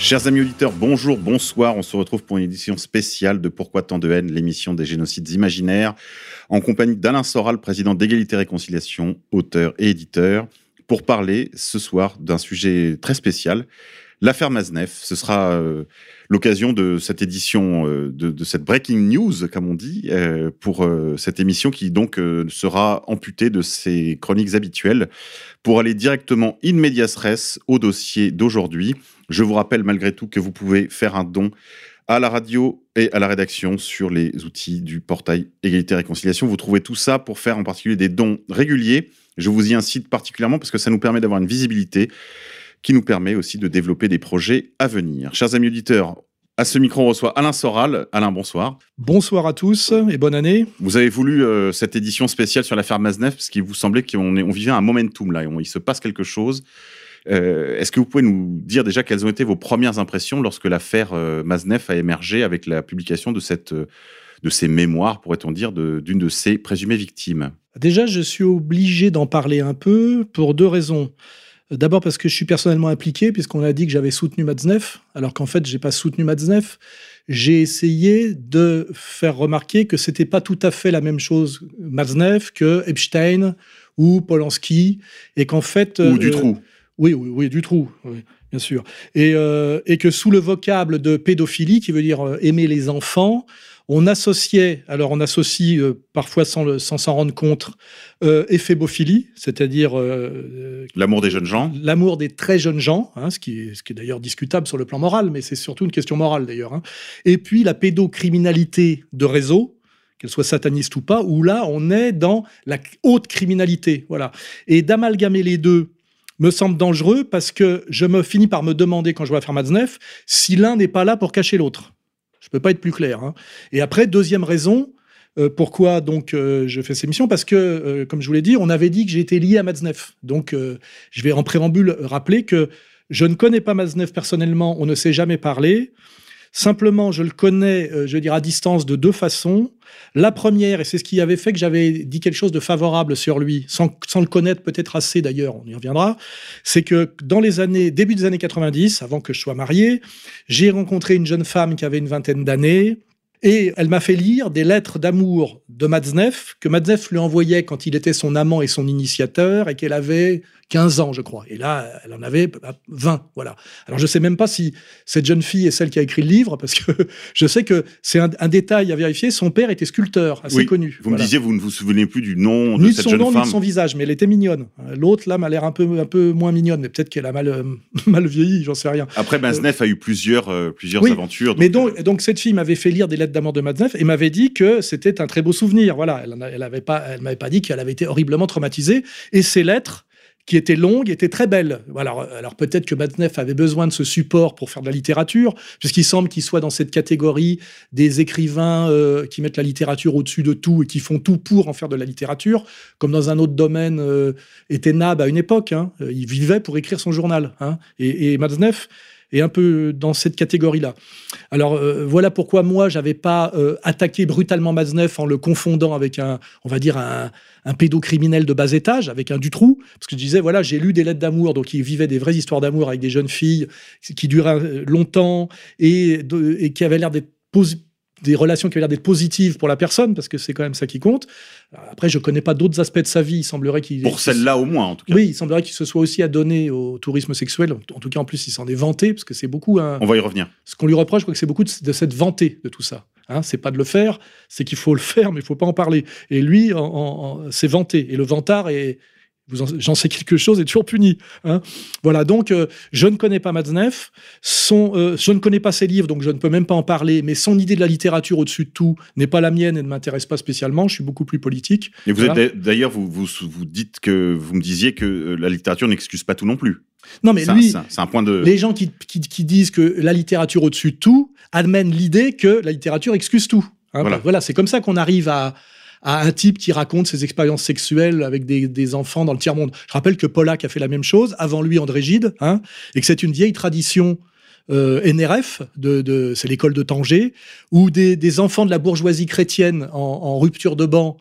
Chers amis auditeurs, bonjour, bonsoir. On se retrouve pour une édition spéciale de Pourquoi tant de haine, l'émission des génocides imaginaires, en compagnie d'Alain Soral, président d'Égalité et Réconciliation, auteur et éditeur, pour parler ce soir d'un sujet très spécial, l'affaire Matzneff. Ce sera l'occasion de cette édition, de cette breaking news, comme on dit, pour cette émission qui donc sera amputée de ses chroniques habituelles pour aller directement in medias res au dossier d'aujourd'hui. Je vous rappelle malgré tout que vous pouvez faire un don à la radio et à la rédaction sur les outils du portail Égalité et Réconciliation. Vous trouvez tout ça pour faire en particulier des dons réguliers. Je vous y incite particulièrement parce que ça nous permet d'avoir une visibilité qui nous permet aussi de développer des projets à venir. Chers amis auditeurs, à ce micro, on reçoit Alain Soral. Alain, bonsoir. Bonsoir à tous et bonne année. Vous avez voulu cette édition spéciale sur l'affaire Matzneff parce qu'il vous semblait qu'on vivait un momentum là. Il se passe quelque chose. Est-ce que vous pouvez nous dire déjà quelles ont été vos premières impressions lorsque l'affaire Matzneff a émergé avec la publication de ces mémoires, pourrait-on dire, d'une de ses présumées victimes ? Déjà, je suis obligé d'en parler un peu pour deux raisons. D'abord parce que je suis personnellement impliqué, puisqu'on a dit que j'avais soutenu Matzneff, alors qu'en fait, je n'ai pas soutenu Matzneff. J'ai essayé de faire remarquer que ce n'était pas tout à fait la même chose Matzneff que Epstein ou Polanski, et qu'en fait... Ou Dutroux. Oui, Dutroux, oui, bien sûr. Et que sous le vocable de pédophilie, qui veut dire aimer les enfants, on associe parfois sans s'en rendre compte, éphébophilie, c'est-à-dire... l'amour des jeunes gens. L'amour des très jeunes gens, hein, ce qui est d'ailleurs discutable sur le plan moral, mais c'est surtout une question morale d'ailleurs. Hein. Et puis la pédocriminalité de réseau, qu'elle soit sataniste ou pas, où là on est dans la haute criminalité. Voilà. Et d'amalgamer les deux me semble dangereux parce que je me finis par me demander, quand je vois l'affaire Matzneff, si l'un n'est pas là pour cacher l'autre. Je ne peux pas être plus clair. Hein. Et après, deuxième raison, pourquoi donc je fais cette émission ? Parce que, comme je vous l'ai dit, on avait dit que j'étais lié à Matzneff. Donc, je vais en préambule rappeler que je ne connais pas Matzneff personnellement, on ne s'est jamais parlé. Simplement, je le connais, je veux dire, à distance de deux façons. La première, et c'est ce qui avait fait que j'avais dit quelque chose de favorable sur lui, sans le connaître peut-être assez d'ailleurs, on y reviendra, c'est que dans les années, début des années 90, avant que je sois marié, j'ai rencontré une jeune femme qui avait une vingtaine d'années, et elle m'a fait lire des lettres d'amour de Matzneff, que Matzneff lui envoyait quand il était son amant et son initiateur, et qu'elle avait 15 ans, je crois. Et là, elle en avait 20, voilà. Alors, je ne sais même pas si cette jeune fille est celle qui a écrit le livre, parce que je sais que c'est un détail à vérifier. Son père était sculpteur, assez connu. Vous me disiez, vous ne vous souvenez plus du nom de cette jeune femme. Ni de son nom, ni de son visage, mais elle était mignonne. L'autre, là, m'a l'air un peu moins mignonne, mais peut-être qu'elle a mal vieilli, j'en sais rien. Après, Matzneff a eu plusieurs aventures. Donc... Mais donc, cette fille m'avait fait lire des lettres d'amour de Matzneff et m'avait dit que c'était un très beau souvenir. Voilà, elle m'avait pas dit qu'elle avait été horriblement traumatisée. Et ces lettres, qui étaient longues, étaient très belles. Alors peut-être que Matzneff avait besoin de ce support pour faire de la littérature, puisqu'il semble qu'il soit dans cette catégorie des écrivains qui mettent la littérature au-dessus de tout et qui font tout pour en faire de la littérature, comme dans un autre domaine était Nab à une époque. Hein. Il vivait pour écrire son journal. Hein. Et Matzneff et un peu dans cette catégorie-là. Alors, voilà pourquoi moi, j'avais pas attaqué brutalement Matzneff en le confondant avec un pédocriminel de bas étage, avec un Dutroux, parce que je disais, voilà, j'ai lu des lettres d'amour, donc il vivait des vraies histoires d'amour avec des jeunes filles qui duraient longtemps et qui avaient l'air d'être des relations qui avaient l'air d'être positives pour la personne, parce que c'est quand même ça qui compte. Après, je ne connais pas d'autres aspects de sa vie. Il semblerait qu'il... Pour celle-là, au moins, en tout cas. Oui, il semblerait qu'il se soit aussi adonné au tourisme sexuel. En tout cas, en plus, il s'en est vanté, parce que c'est beaucoup... On va y revenir. Ce qu'on lui reproche, je crois que c'est beaucoup de cette vantée de tout ça. Hein, c'est pas de le faire, c'est qu'il faut le faire, mais il ne faut pas en parler. Et lui, s'est vanté. Et le vantard est... j'en sais quelque chose, est toujours puni. Hein. Voilà, donc je ne connais pas Matzneff, je ne connais pas ses livres, donc je ne peux même pas en parler, mais son idée de la littérature au-dessus de tout n'est pas la mienne et ne m'intéresse pas spécialement, je suis beaucoup plus politique. Et vous voilà. Êtes d'ailleurs, vous dites que, vous me disiez que la littérature n'excuse pas tout non plus. Non mais lui, c'est un point de... Les gens qui disent que la littérature au-dessus de tout amènent l'idée que la littérature excuse tout. Hein, voilà. Ben, voilà, c'est comme ça qu'on arrive à un type qui raconte ses expériences sexuelles avec des enfants dans le tiers-monde. Je rappelle que Polak a fait la même chose, avant lui André Gide, hein, et que c'est une vieille tradition NRF, c'est l'école de Tanger, où des enfants de la bourgeoisie chrétienne en rupture de banc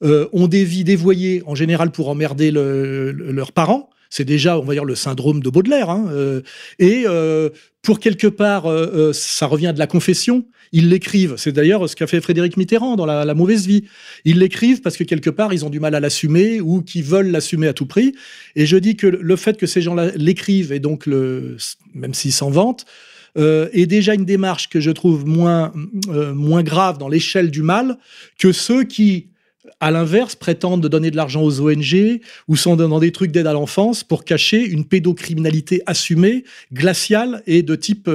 ont des vies dévoyées, en général pour emmerder leurs parents. C'est déjà, on va dire, le syndrome de Baudelaire. Hein, pour quelque part, ça revient de la confession, ils l'écrivent. C'est d'ailleurs ce qu'a fait Frédéric Mitterrand dans La mauvaise vie. Ils l'écrivent parce que quelque part, ils ont du mal à l'assumer ou qu'ils veulent l'assumer à tout prix. Et je dis que le fait que ces gens-là l'écrivent, et donc, même s'ils s'en vantent, est déjà une démarche que je trouve moins grave dans l'échelle du mal que ceux qui... à l'inverse, prétendent donner de l'argent aux ONG ou sont dans des trucs d'aide à l'enfance pour cacher une pédocriminalité assumée, glaciale et de type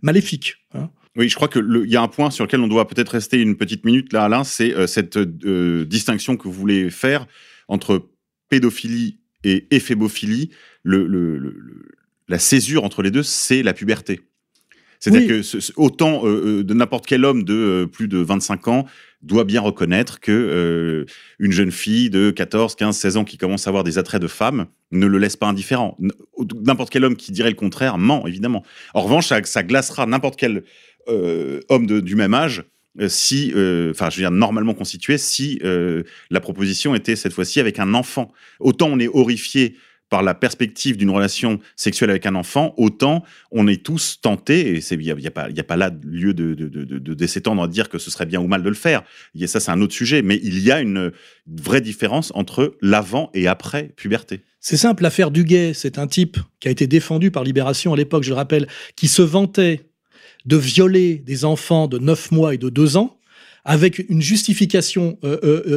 maléfique. Hein. Oui, je crois qu'il y a un point sur lequel on doit peut-être rester une petite minute, là, Alain, c'est cette distinction que vous voulez faire entre pédophilie et éphébophilie. La césure entre les deux, c'est la puberté. C'est-à-dire que autant de n'importe quel homme de plus de 25 ans doit bien reconnaître que une jeune fille de 14, 15, 16 ans qui commence à avoir des attraits de femme ne le laisse pas indifférent. N'importe quel homme qui dirait le contraire ment, évidemment. En revanche, ça glacera n'importe quel homme du même âge, je veux dire, normalement constitué, si la proposition était cette fois-ci avec un enfant. Autant on est horrifié par la perspective d'une relation sexuelle avec un enfant, autant on est tous tentés, et il n'y a pas là lieu de s'étendre à dire que ce serait bien ou mal de le faire. Et ça, c'est un autre sujet. Mais il y a une vraie différence entre l'avant et après puberté. C'est simple, l'affaire Duguay, c'est un type qui a été défendu par Libération à l'époque, je le rappelle, qui se vantait de violer des enfants de 9 mois et de 2 ans, avec une justification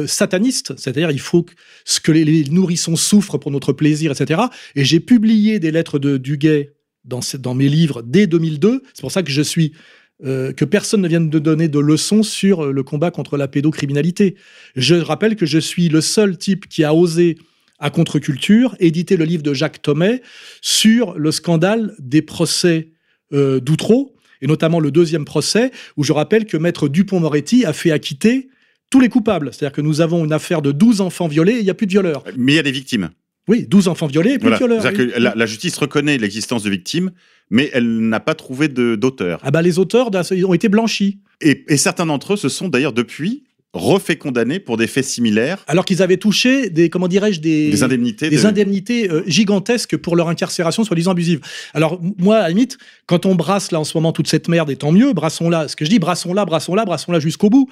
sataniste, c'est-à-dire il faut que les nourrissons souffrent pour notre plaisir, etc. Et j'ai publié des lettres de Duguay dans mes livres dès 2002. C'est pour ça que que personne ne vienne de donner de leçons sur le combat contre la pédocriminalité. Je rappelle que je suis le seul type qui a osé, à contre-culture, éditer le livre de Jacques Thommet sur le scandale des procès Dutroux, et notamment le deuxième procès, où je rappelle que maître Dupond-Moretti a fait acquitter tous les coupables. C'est-à-dire que nous avons une affaire de 12 enfants violés et il n'y a plus de violeurs. Mais il y a des victimes. Oui, 12 enfants violés et plus de violeurs. C'est-à-dire que la justice reconnaît l'existence de victimes, mais elle n'a pas trouvé d'auteurs. Ah bah les auteurs ont été blanchis. Et certains d'entre eux se sont d'ailleurs depuis refait condamner pour des faits similaires. Alors qu'ils avaient touché des indemnités gigantesques pour leur incarcération soi-disant abusive. Alors moi, à la limite, quand on brasse là en ce moment toute cette merde, et tant mieux, brassons-la. Ce que je dis, brassons-la jusqu'au bout.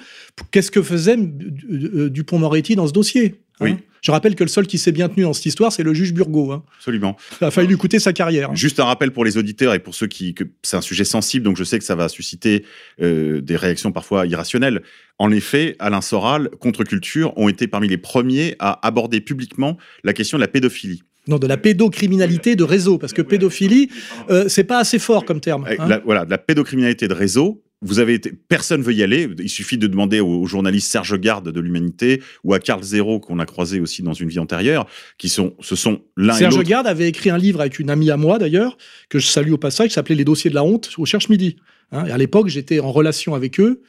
Qu'est-ce que faisait Dupond-Moretti dans ce dossier? Oui. Hein, je rappelle que le seul qui s'est bien tenu dans cette histoire, c'est le juge Burgaud. Hein. Absolument. Ça a failli lui coûter sa carrière. Hein. Juste un rappel pour les auditeurs et pour ceux que c'est un sujet sensible, donc je sais que ça va susciter des réactions parfois irrationnelles. En effet, Alain Soral, Contre-Culture, ont été parmi les premiers à aborder publiquement la question de la pédophilie. Non, de la pédocriminalité de réseau, parce que pédophilie, c'est pas assez fort comme terme. Hein. De la pédocriminalité de réseau. Personne ne veut y aller. Il suffit de demander au journaliste Serge Garde de l'Humanité ou à Carl Zéro, qu'on a croisé aussi dans une vie antérieure, qui sont l'un et l'autre. Serge Garde avait écrit un livre avec une amie à moi, d'ailleurs, que je salue au passage, qui s'appelait Les dossiers de la honte au Cherche Midi. Hein, et à l'époque, j'étais en relation avec eux.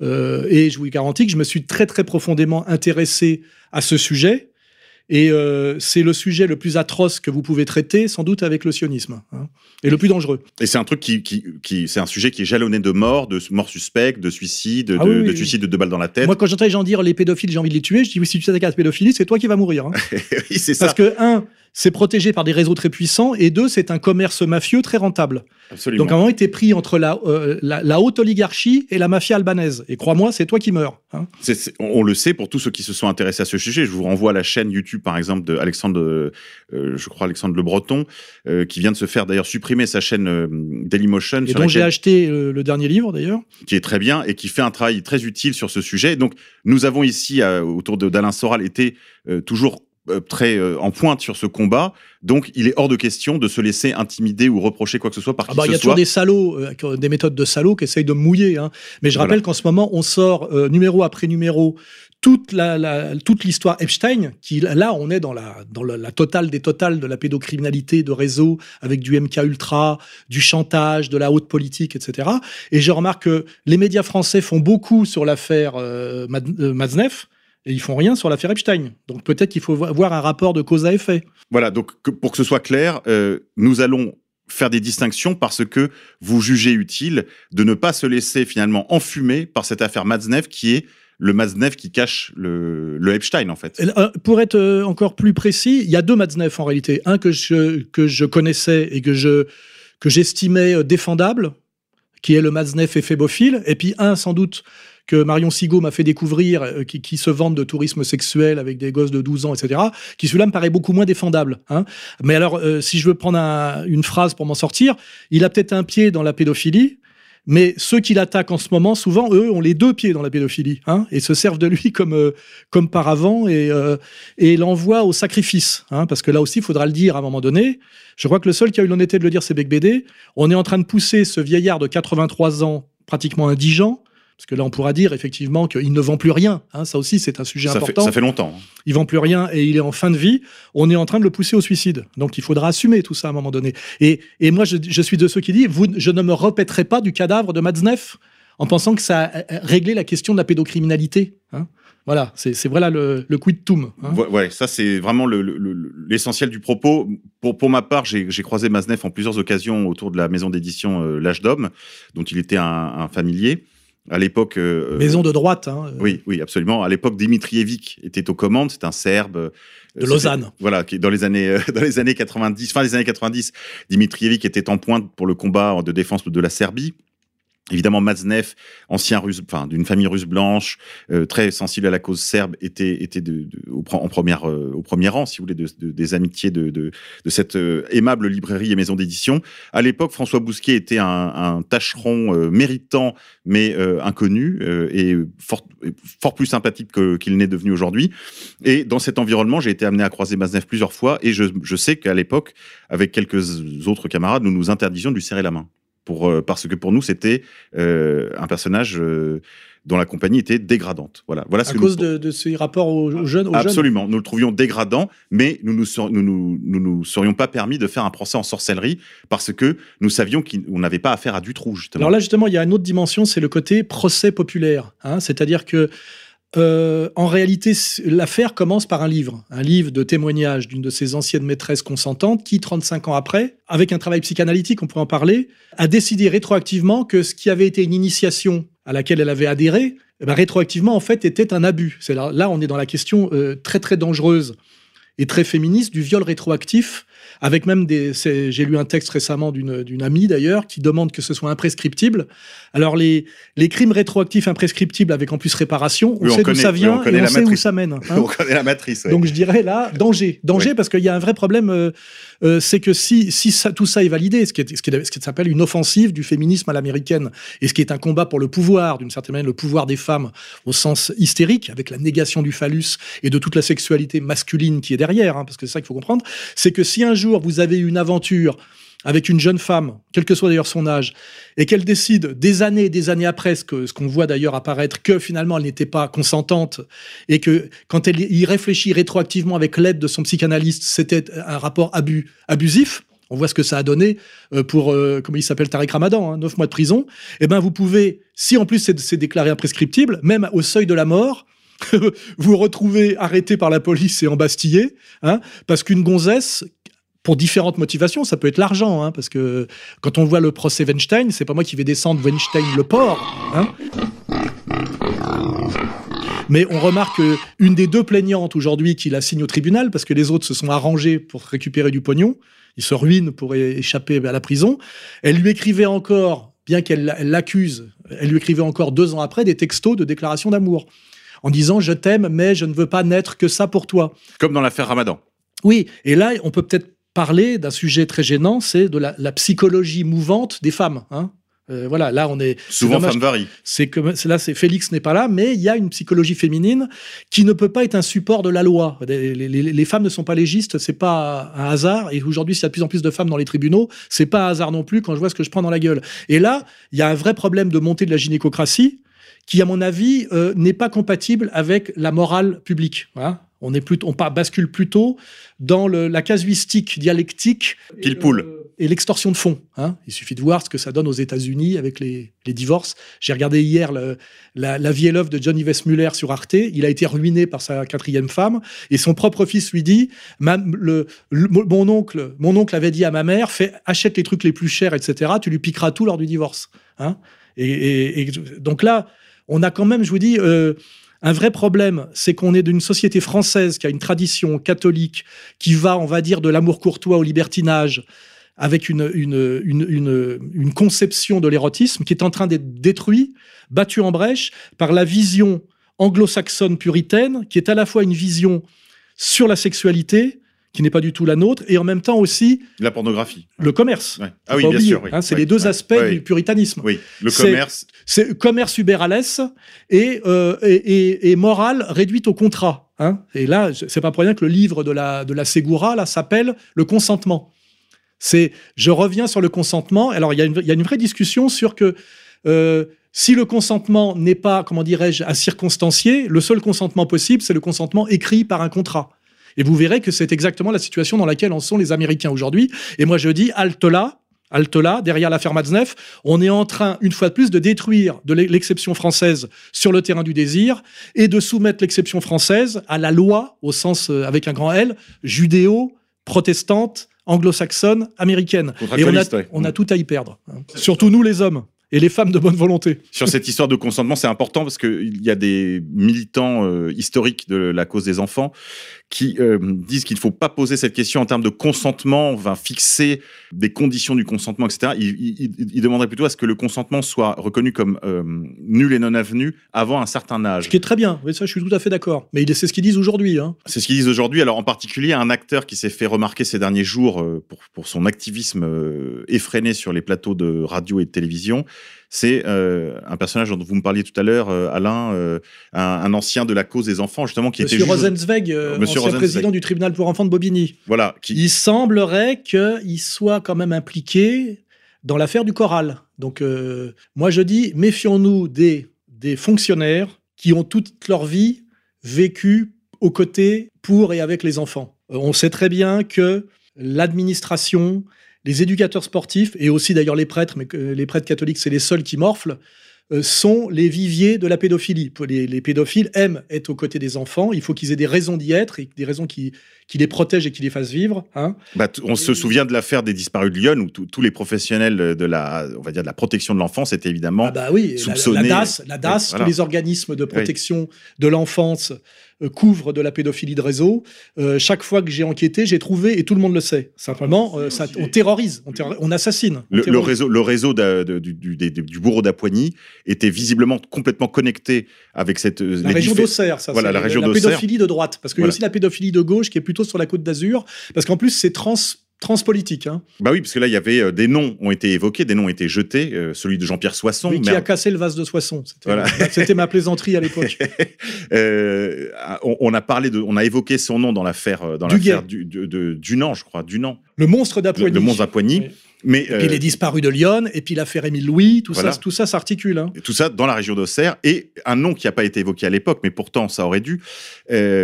Et je vous garantis que je me suis très, très profondément intéressé à ce sujet. Et c'est le sujet le plus atroce que vous pouvez traiter, sans doute avec le sionisme, hein, et le plus dangereux. Et c'est un truc c'est un sujet qui est jalonné de morts, suspectes, de suicides, de suicides de 2 balles dans la tête. Moi, quand j'entends les gens dire les pédophiles, j'ai envie de les tuer, je dis oui, si tu t'attaques à la pédophilie, c'est toi qui vas mourir. Hein. Oui, c'est ça. Parce que c'est protégé par des réseaux très puissants, et 2, c'est un commerce mafieux très rentable. Absolument. Donc à un moment, il était pris entre la haute oligarchie et la mafia albanaise. Et crois-moi, c'est toi qui meurs. Hein. On le sait pour tous ceux qui se sont intéressés à ce sujet. Je vous renvoie à la chaîne YouTube, par exemple, de Alexandre Le Breton, qui vient de se faire d'ailleurs supprimer sa chaîne Dailymotion. Et dont j'ai acheté le dernier livre, d'ailleurs. Qui est très bien et qui fait un travail très utile sur ce sujet. Donc nous avons ici, autour d'Alain Soral, été toujours très en pointe sur ce combat, donc il est hors de question de se laisser intimider ou reprocher quoi que ce soit par qui que ce soit. Il y a toujours des salauds, des méthodes de salauds qui essayent de mouiller, hein. Mais je rappelle qu'en ce moment, on sort numéro après numéro toute l'histoire Epstein, qui là, on est dans la totale des totales de la pédocriminalité de réseau, avec du MK Ultra, du chantage, de la haute politique, etc. Et je remarque que les médias français font beaucoup sur l'affaire Matzneff, et ils font rien sur l'affaire Epstein. Donc peut-être qu'il faut avoir un rapport de cause à effet. Voilà, donc pour que ce soit clair, nous allons faire des distinctions parce que vous jugez utile de ne pas se laisser finalement enfumer par cette affaire Matzneff qui est le Matzneff qui cache le Epstein, en fait. Pour être encore plus précis, il y a deux Matzneff, en réalité. Un que je connaissais et que j'estimais défendable, qui est le Matzneff éphébophile, et puis un, sans doute, que Marion Sigaud m'a fait découvrir, qui se vante de tourisme sexuel avec des gosses de 12 ans, etc., qui, celui-là, me paraît beaucoup moins défendable. Hein. Mais alors, si je veux prendre une phrase pour m'en sortir, il a peut-être un pied dans la pédophilie, mais ceux qui l'attaquent en ce moment, souvent, eux, ont les deux pieds dans la pédophilie, hein, et se servent de lui comme paravent et l'envoient au sacrifice. Hein, parce que là aussi, il faudra le dire à un moment donné. Je crois que le seul qui a eu l'honnêteté de le dire, c'est Bec Bédé. On est en train de pousser ce vieillard de 83 ans, pratiquement indigent, parce que là, on pourra dire, effectivement, qu'il ne vend plus rien. Hein, ça aussi, c'est un sujet important. Ça fait longtemps. Il ne vend plus rien et il est en fin de vie. On est en train de le pousser au suicide. Donc, il faudra assumer tout ça à un moment donné. Et moi, je suis de ceux qui disent, je ne me répéterai pas du cadavre de Matzneff en pensant que ça réglait la question de la pédocriminalité. Hein. Voilà, voilà le quid-tum. Hein. Ouais, ça, c'est vraiment l'essentiel du propos. Pour ma part, j'ai croisé Matzneff en plusieurs occasions autour de la maison d'édition L'Âge d'Homme, dont il était un familier. À l'époque... maison de droite, hein. Oui, absolument. À l'époque, Dimitrijević était aux commandes. C'est un Serbe. De Lausanne. Voilà, qui, dans les années 90, Dimitrijević était en pointe pour le combat de défense de la Serbie. Évidemment, Matzneff, ancien russe, enfin, d'une famille russe blanche, très sensible à la cause serbe, était au premier rang, si vous voulez, des amitiés de cette aimable librairie et maison d'édition. À l'époque, François Bousquet était un tâcheron méritant, mais inconnu, et fort plus sympathique qu'il n'est devenu aujourd'hui. Et dans cet environnement, j'ai été amené à croiser Matzneff plusieurs fois, et je sais qu'à l'époque, avec quelques autres camarades, nous nous interdisions de lui serrer la main. Parce que pour nous, c'était un personnage dont la compagnie était dégradante. Voilà ce à que cause de ces rapports aux jeunes. Absolument. Nous le trouvions dégradant, mais nous serions pas permis de faire un procès en sorcellerie parce que nous savions qu'on n'avait pas affaire à Dutroux, justement. Alors là, justement, il y a une autre dimension, c'est le côté procès populaire. Hein, c'est-à-dire que en réalité, l'affaire commence par un livre de témoignage d'une de ses anciennes maîtresses consentantes qui, 35 ans après, avec un travail psychanalytique, on pourrait en parler, a décidé rétroactivement que ce qui avait été une initiation à laquelle elle avait adhéré, rétroactivement, en fait, était un abus. Là, on est dans la question très, très dangereuse et très féministe du viol rétroactif, avec même j'ai lu un texte récemment d'une amie d'ailleurs, qui demande que ce soit imprescriptible. Alors les crimes rétroactifs imprescriptibles avec en plus réparation, on sait d'où ça vient et on sait où ça mène. Hein. On connaît la matrice. Ouais. Donc je dirais là, danger, oui. Parce qu'il y a un vrai problème, c'est que si ça, tout ça est validé, ce qui s'appelle une offensive du féminisme à l'américaine, et ce qui est un combat pour le pouvoir, d'une certaine manière, le pouvoir des femmes au sens hystérique, avec la négation du phallus et de toute la sexualité masculine qui est derrière, hein, parce que c'est ça qu'il faut comprendre, c'est que si un jour vous avez eu une aventure avec une jeune femme, quel que soit d'ailleurs son âge, et qu'elle décide des années après, ce qu'on voit d'ailleurs apparaître, que finalement elle n'était pas consentante, et que quand elle y réfléchit rétroactivement avec l'aide de son psychanalyste, c'était un rapport abusif, on voit ce que ça a donné pour, comment il s'appelle, Tariq Ramadan, hein, 9 mois de prison, et bien vous pouvez, si en plus c'est déclaré imprescriptible, même au seuil de la mort, vous retrouvez arrêté par la police et embastillé, hein, parce qu'une gonzesse, pour différentes motivations, ça peut être l'argent, hein, parce que quand on voit le procès Weinstein, c'est pas moi qui vais descendre Weinstein le porc, hein. Mais on remarque qu'une des deux plaignantes aujourd'hui qui la signe au tribunal, parce que les autres se sont arrangés pour récupérer du pognon, ils se ruinent pour échapper à la prison, elle lui écrivait encore, bien qu'elle l'accuse, elle lui écrivait encore 2 ans après des textos de déclaration d'amour, en disant « je t'aime, mais je ne veux pas n'être que ça pour toi ». Comme dans l'affaire Ramadan. Oui, et là, on peut peut-être parler d'un sujet très gênant, c'est de la psychologie mouvante des femmes. Hein. Voilà, là on est... Souvent femme varie. Là, Félix n'est pas là, mais il y a une psychologie féminine qui ne peut pas être un support de la loi. Les femmes ne sont pas légistes, c'est pas un hasard. Et aujourd'hui, s'il y a de plus en plus de femmes dans les tribunaux, c'est pas un hasard non plus quand je vois ce que je prends dans la gueule. Et là, il y a un vrai problème de montée de la gynécocratie qui, à mon avis, n'est pas compatible avec la morale publique. Voilà. On bascule plutôt dans la casuistique dialectique. Pile-poule. Et l'extorsion de fonds. Hein. Il suffit de voir ce que ça donne aux États-Unis avec les divorces. J'ai regardé hier la vie et l'œuvre de Johnny Weissmuller sur Arte. Il a été ruiné par sa quatrième femme. Et son propre fils lui dit mon oncle avait dit à ma mère, achète les trucs les plus chers, etc. Tu lui piqueras tout lors du divorce. Hein. Et donc là, on a quand même, je vous dis... un vrai problème, c'est qu'on est d'une société française qui a une tradition catholique qui va, on va dire, de l'amour courtois au libertinage, avec une conception de l'érotisme qui est en train d'être détruite, battue en brèche par la vision anglo-saxonne puritaine, qui est à la fois une vision sur la sexualité, qui n'est pas du tout la nôtre, et en même temps aussi... La pornographie. Le commerce. Ouais. Ah oui, bien sûr. Oui. Hein, c'est les deux aspects du puritanisme. Oui, le commerce. C'est commerce uberalès et morale réduite au contrat. Hein. Et là, c'est pas pour rien que le livre de la Segura s'appelle « Le consentement ». Je reviens sur le consentement. Alors, il y a une vraie discussion sur que... si le consentement n'est pas, comment dirais-je, à circonstancier, le seul consentement possible, c'est le consentement écrit par un contrat. Et vous verrez que c'est exactement la situation dans laquelle en sont les Américains aujourd'hui. Et moi, je dis, halte là, derrière l'affaire Matzneff, on est en train, une fois de plus, de détruire de l'exception française sur le terrain du désir et de soumettre l'exception française à la loi, au sens, avec un grand L, judéo-protestante, anglo-saxonne, américaine. Et on a tout à y perdre. Surtout nous, les hommes. Et les femmes de bonne volonté. Sur cette histoire de consentement, c'est important parce qu'il y a des militants historiques de la cause des enfants qui disent qu'il ne faut pas poser cette question en termes de consentement, enfin, fixer des conditions du consentement, etc. Ils demanderaient plutôt à ce que le consentement soit reconnu comme nul et non avenu avant un certain âge. Ce qui est très bien, oui, ça je suis tout à fait d'accord. Mais c'est ce qu'ils disent aujourd'hui. Hein. C'est ce qu'ils disent aujourd'hui. Alors en particulier, un acteur qui s'est fait remarquer ces derniers jours pour son activisme effréné sur les plateaux de radio et de télévision, c'est un personnage dont vous me parliez tout à l'heure, Alain, un ancien de la cause des enfants, justement, qui était Rosenzweig, ancien président du tribunal pour enfants de Bobigny. Voilà. Il semblerait qu'il soit quand même impliqué dans l'affaire du Corral. Donc, moi, je dis, méfions-nous des fonctionnaires qui ont toute leur vie vécu aux côtés, pour et avec les enfants. On sait très bien que l'administration... Les éducateurs sportifs, et aussi d'ailleurs les prêtres, mais les prêtres catholiques, c'est les seuls qui morflent, sont les viviers de la pédophilie. Les pédophiles aiment être aux côtés des enfants, il faut qu'ils aient des raisons d'y être, et des raisons qui les protègent et qui les fassent vivre. Hein. Bah, on se souvient de l'affaire des disparus de Lyon, où tous les professionnels de on va dire, de la protection de l'enfance étaient évidemment soupçonnés. La DAS, tous les organismes de protection de l'enfance couvre de la pédophilie de réseau. Chaque fois que j'ai enquêté, j'ai trouvé, et tout le monde le sait, simplement, on terrorise, on assassine. Le réseau du bourreau d'Appoigny était visiblement complètement connecté avec la région d'Auxerre, ça. Voilà, la pédophilie de droite. Parce qu'il y a aussi la pédophilie de gauche qui est plutôt sur la Côte d'Azur. Parce qu'en plus, c'est transpolitique. Hein. Bah oui, parce que là, il y avait des noms ont été évoqués, des noms ont été jetés. Celui de Jean-Pierre Soisson. Oui, qui a cassé le vase de Soisson. C'était ma plaisanterie à l'époque. On a évoqué son nom dans l'affaire Dunant, je crois. Dunant. Le monstre d'Appoigny. Le monstre d'Appoigny. Oui. Et puis les disparus de Lyon, et puis l'affaire Émile Louis, tout ça s'articule. Hein. Tout ça dans la région d'Auxerre, et un nom qui n'a pas été évoqué à l'époque, mais pourtant ça aurait dû,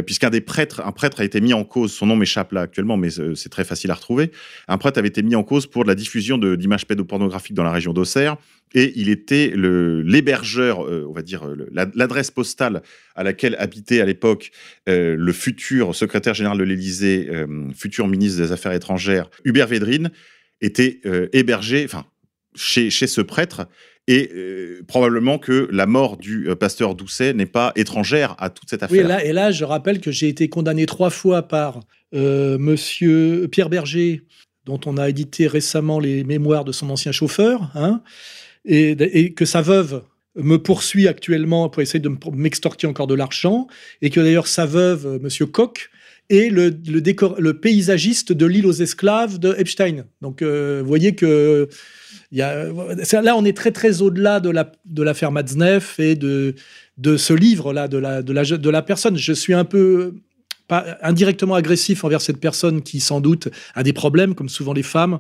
puisqu'un des prêtres, un prêtre a été mis en cause, son nom m'échappe là actuellement, mais c'est très facile à retrouver, un prêtre avait été mis en cause pour de la diffusion d'images pédopornographiques dans la région d'Auxerre, et il était l'hébergeur, on va dire, l'adresse postale à laquelle habitait à l'époque le futur secrétaire général de l'Élysée, futur ministre des Affaires étrangères, Hubert Védrine, était hébergé chez ce prêtre, et probablement que la mort du pasteur Doucet n'est pas étrangère à toute cette affaire. Oui, et là, je rappelle que j'ai été condamné 3 fois par monsieur Pierre Bergé, dont on a édité récemment les mémoires de son ancien chauffeur, hein, et que sa veuve me poursuit actuellement pour essayer de m'extorquer encore de l'argent, et que d'ailleurs sa veuve, monsieur Koch, et le paysagiste de l'île aux esclaves de Epstein. Donc, vous voyez que là, on est très, très au-delà de l'affaire Matzneff et de ce livre-là, de la personne. Je suis un peu indirectement agressif envers cette personne qui, sans doute, a des problèmes, comme souvent les femmes.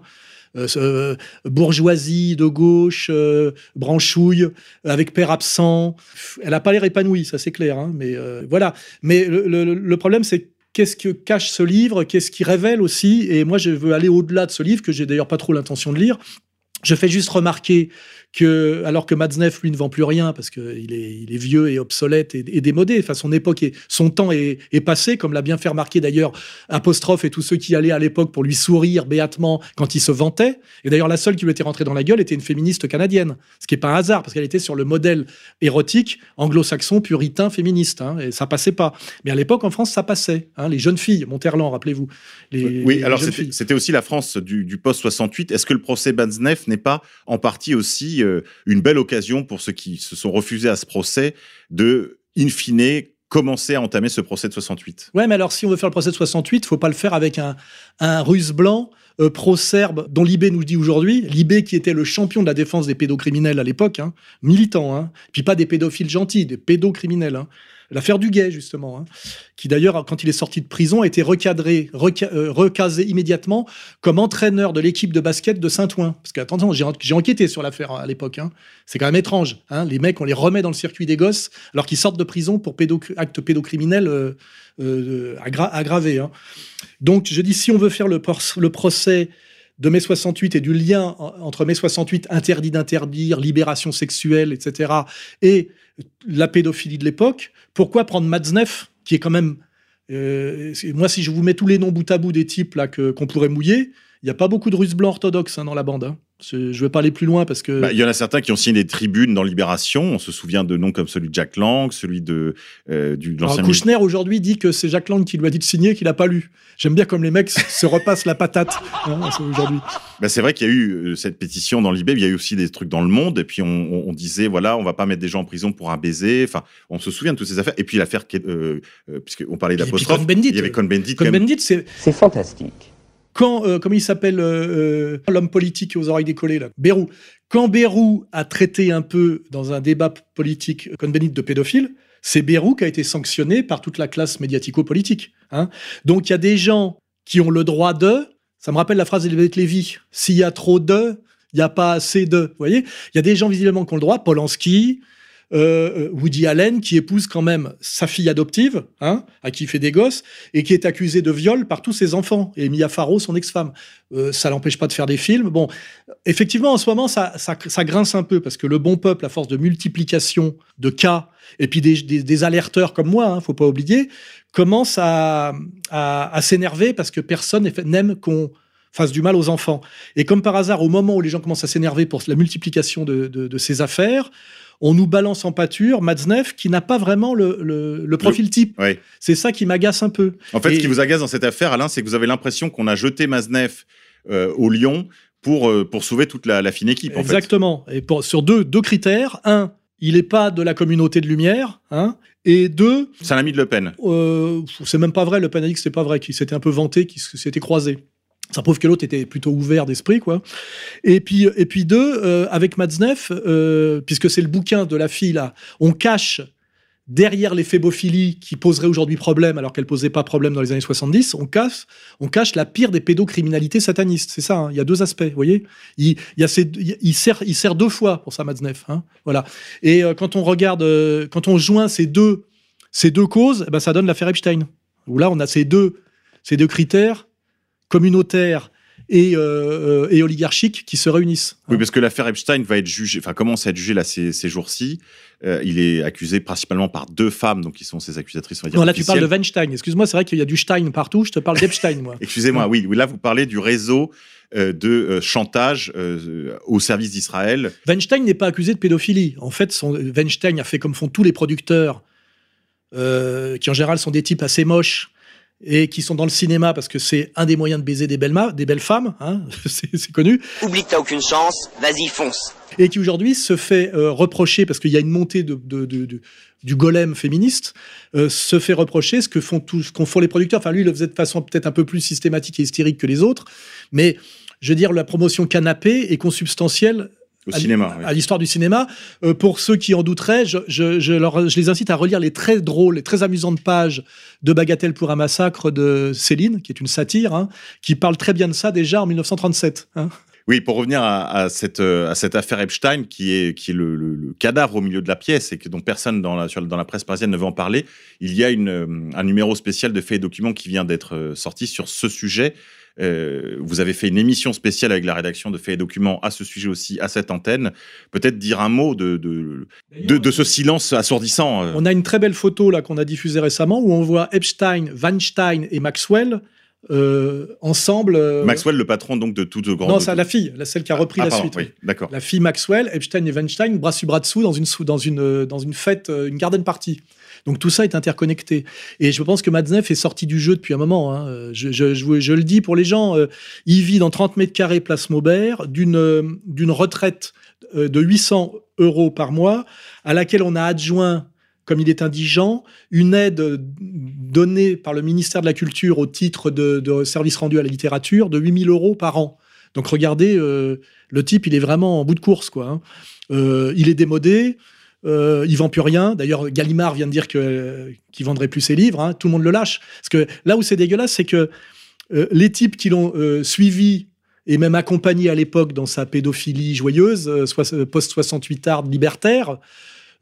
Bourgeoisie de gauche, branchouille, avec père absent. Elle n'a pas l'air épanouie, ça c'est clair. Hein, mais voilà. Mais le problème, c'est qu'est-ce que cache ce livre, qu'est-ce qu'il révèle aussi. Et moi, je veux aller au-delà de ce livre, que j'ai d'ailleurs pas trop l'intention de lire. Je fais juste remarquer que, alors que Matzneff, lui, ne vend plus rien parce qu'il est vieux et obsolète et démodé, enfin, son époque et son temps est passé, comme l'a bien fait remarquer d'ailleurs Apostrophe et tous ceux qui allaient à l'époque pour lui sourire béatement quand il se vantait. Et d'ailleurs, la seule qui lui était rentrée dans la gueule était une féministe canadienne, ce qui n'est pas un hasard parce qu'elle était sur le modèle érotique anglo-saxon, puritain, féministe, hein, et ça passait pas. Mais à l'époque, en France, ça passait. Hein, les jeunes filles, Monterland, rappelez-vous. Oui, alors c'était aussi la France du post-68. Est-ce que le procès Matzneff n'est pas en partie aussi une belle occasion pour ceux qui se sont refusés à ce procès de, in fine, commencer à entamer ce procès de 68. Ouais, mais alors si on veut faire le procès de 68, il ne faut pas le faire avec un russe blanc pro-serbe dont Libé nous dit aujourd'hui, Libé qui était le champion de la défense des pédocriminels à l'époque, hein, militant, hein, puis pas des pédophiles gentils, des pédocriminels. Hein. L'affaire Duguay, justement, hein, qui d'ailleurs, quand il est sorti de prison, a été recasé immédiatement comme entraîneur de l'équipe de basket de Saint-Ouen. Parce que, attention, j'ai enquêté sur l'affaire à l'époque. Hein. C'est quand même étrange. Hein. Les mecs, on les remet dans le circuit des gosses alors qu'ils sortent de prison pour actes pédocriminels aggravés. Hein. Donc, je dis, si on veut faire le procès de mai 68 et du lien entre mai 68, interdit d'interdire, libération sexuelle, etc., et la pédophilie de l'époque, pourquoi prendre Matzneff, qui est quand même... moi, si je vous mets tous les noms bout à bout des types là, qu'on pourrait mouiller, il n'y a pas beaucoup de Russes blancs orthodoxes hein, dans la bande. Hein. Je ne veux pas aller plus loin parce que... Bah, il y en a certains qui ont signé des tribunes dans Libération. On se souvient de noms comme celui de Jack Lang, celui de... Alors, Kouchner, aujourd'hui, dit que c'est Jack Lang qui lui a dit de signer, qu'il n'a pas lu. J'aime bien comme les mecs se repassent la patate hein, aujourd'hui. Bah, c'est vrai qu'il y a eu cette pétition dans Libé, il y a eu aussi des trucs dans Le Monde. Et puis, on disait, voilà, on ne va pas mettre des gens en prison pour un baiser. Enfin, on se souvient de toutes ces affaires. Et puis, l'affaire... puisqu'on parlait d'Apostrophe, il y avait Cohn-Bendit. Cohn-Bendit, c'est fantastique. Quand, comment il s'appelle, l'homme politique aux oreilles décollées, là, Bérou. Quand Bérou a traité un peu, dans un débat politique, Cohn-Bendit de pédophile, c'est Bérou qui a été sanctionné par toute la classe médiatico-politique. Hein. Donc, il y a des gens qui ont le droit de... Ça me rappelle la phrase d'Elisabeth Lévy. S'il y a trop de, il n'y a pas assez de. Vous voyez ? Il y a des gens, visiblement, qui ont le droit. Polanski... Woody Allen, qui épouse quand même sa fille adoptive, hein, à qui il fait des gosses, et qui est accusé de viol par tous ses enfants, et Mia Farrow, son ex-femme. Ça l'empêche pas de faire des films. Bon, effectivement, en ce moment, ça grince un peu, parce que le bon peuple, à force de multiplication de cas, et puis des alerteurs comme moi, hein, faut pas oublier, commence à s'énerver, parce que personne n'aime qu'on fasse du mal aux enfants. Et comme par hasard, au moment où les gens commencent à s'énerver pour la multiplication de ces affaires, on nous balance en pâture Matzneff qui n'a pas vraiment le profil type. Oui. C'est ça qui m'agace un peu. En fait, ce qui vous agace dans cette affaire, Alain, c'est que vous avez l'impression qu'on a jeté Matzneff au lion pour sauver toute la fine équipe. Exactement. En fait. Et sur deux critères. Un, il n'est pas de la communauté de lumière. Hein, et deux... C'est un ami de Le Pen. C'est même pas vrai. Le Pen a dit que c'était pas vrai, qu'il s'était un peu vanté, qu'il s'était croisé. Ça prouve que l'autre était plutôt ouvert d'esprit, quoi. Et puis deux, avec Matzneff, puisque c'est le bouquin de la fille, là, on cache derrière les phébophiles qui poseraient aujourd'hui problème, alors qu'elles ne posaient pas problème dans les années 70, on cache la pire des pédocriminalités satanistes. C'est ça, hein, il y a deux aspects, vous voyez. Il sert deux fois pour ça, Matzneff. Hein, voilà. Et quand on regarde, quand on joint ces deux causes, ben, ça donne l'affaire Epstein, où là, on a ces deux critères communautaires et oligarchiques qui se réunissent. Oui, parce que l'affaire Epstein va être jugée, enfin commence à être jugée là ces jours-ci. Il est accusé principalement par deux femmes, donc qui sont ses accusatrices. On va dire non, là officielles. Tu parles de Weinstein. Excuse-moi, c'est vrai qu'il y a du Stein partout. Je te parle d'Epstein, moi. Excusez-moi, oui. Là, vous parlez du réseau de chantage au service d'Israël. Weinstein n'est pas accusé de pédophilie. En fait, Weinstein a fait comme font tous les producteurs, qui en général sont des types assez moches, et qui sont dans le cinéma parce que c'est un des moyens de baiser des belles femmes, hein, c'est connu. Oublie que t'as aucune chance, vas-y fonce. Et qui aujourd'hui se fait reprocher parce qu'il y a une montée du golem féministe, se fait reprocher ce que font tous, ce qu'ont font les producteurs. Enfin, lui, il le faisait de façon peut-être un peu plus systématique et hystérique que les autres, mais je veux dire, la promotion canapé est consubstantielle au cinéma, à l'histoire du cinéma. Pour ceux qui en douteraient, je les incite à relire les très drôles et très amusantes pages de Bagatelle pour un massacre de Céline, qui est une satire, hein, qui parle très bien de ça déjà en 1937. Hein. Oui, pour revenir à cette affaire Epstein, qui est le cadavre au milieu de la pièce et dont personne dans la presse parisienne ne veut en parler, il y a un numéro spécial de Faits et Documents qui vient d'être sorti sur ce sujet. Vous avez fait une émission spéciale avec la rédaction de Faits et Documents à ce sujet aussi, à cette antenne. Peut-être dire un mot de ce silence assourdissant. On a une très belle photo là qu'on a diffusée récemment où on voit Epstein, Weinstein et Maxwell ensemble. Maxwell, le patron donc de toutes les grandes. Non, c'est la fille, celle qui a repris la suite. Oui, d'accord. La fille Maxwell, Epstein et Weinstein, bras sur bras dessous dans une fête, une garden party. Donc tout ça est interconnecté. Et je pense que Matzneff est sorti du jeu depuis un moment. Hein. Je le dis pour les gens, il vit dans 30 mètres carrés place Maubert, d'une retraite de 800 € par mois, à laquelle on a adjoint, comme il est indigent, une aide donnée par le ministère de la Culture au titre de service rendu à la littérature de 8 000 € par an. Donc regardez, le type, il est vraiment en bout de course, quoi, hein. Il est démodé. Il vend plus rien. D'ailleurs, Gallimard vient de dire qu'il vendrait plus ses livres. Hein. Tout le monde le lâche. Parce que là où c'est dégueulasse, c'est que les types qui l'ont suivi et même accompagné à l'époque dans sa pédophilie joyeuse, post-68arde libertaire,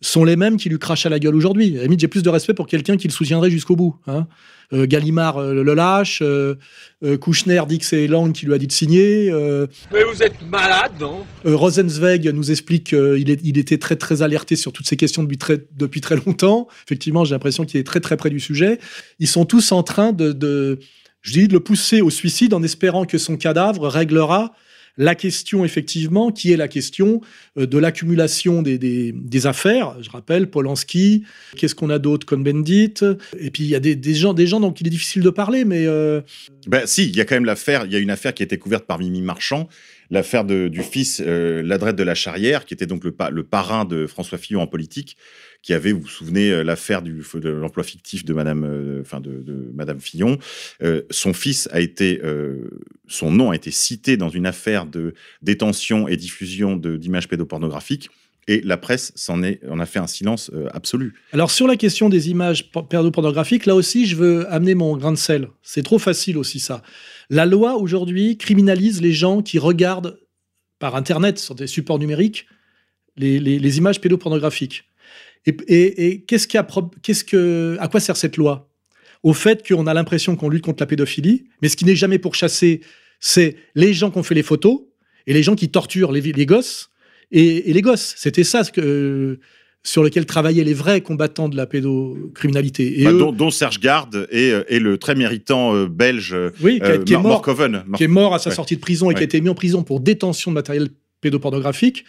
sont les mêmes qui lui crachent à la gueule aujourd'hui. À la limite, j'ai plus de respect pour quelqu'un qui le soutiendrait jusqu'au bout. Hein. Gallimard le lâche. Kouchner dit que c'est Lang qui lui a dit de signer. Mais vous êtes malade, non ? Rosenzweig nous explique qu'il était très très alerté sur toutes ces questions depuis très longtemps. Effectivement, j'ai l'impression qu'il est très très près du sujet. Ils sont tous en train de le pousser au suicide en espérant que son cadavre réglera la question, effectivement, qui est la question de l'accumulation des affaires. Je rappelle, Polanski, qu'est-ce qu'on a d'autre, Cohn-Bendit. Et puis, il y a des gens dont il est difficile de parler, mais... Ben, si, il y a quand même l'affaire, il y a une affaire qui a été couverte par Mimi Marchand, l'affaire du fils, l'adresse de la Charrière, qui était donc le parrain de François Fillon en politique, qui avait, vous vous souvenez, l'affaire de l'emploi fictif de Madame Fillon. Son fils a été... son nom a été cité dans une affaire de détention et diffusion d'images pédopornographiques, et la presse en a fait un silence absolu. Alors, sur la question des images pédopornographiques, là aussi, je veux amener mon grain de sel. C'est trop facile aussi, ça. La loi, aujourd'hui, criminalise les gens qui regardent par Internet, sur des supports numériques, les images pédopornographiques. Et à quoi sert cette loi ? Au fait qu'on a l'impression qu'on lutte contre la pédophilie, mais ce qui n'est jamais pourchassé, c'est les gens qui ont fait les photos et les gens qui torturent les gosses et les gosses. C'était ça sur lequel travaillaient les vrais combattants de la pédocriminalité. Et dont Serge Garde et le très méritant belge, oui, qui est mort, Morkoven. Qui est mort à sa sortie de prison et qui a été mis en prison pour détention de matériel pédopornographique,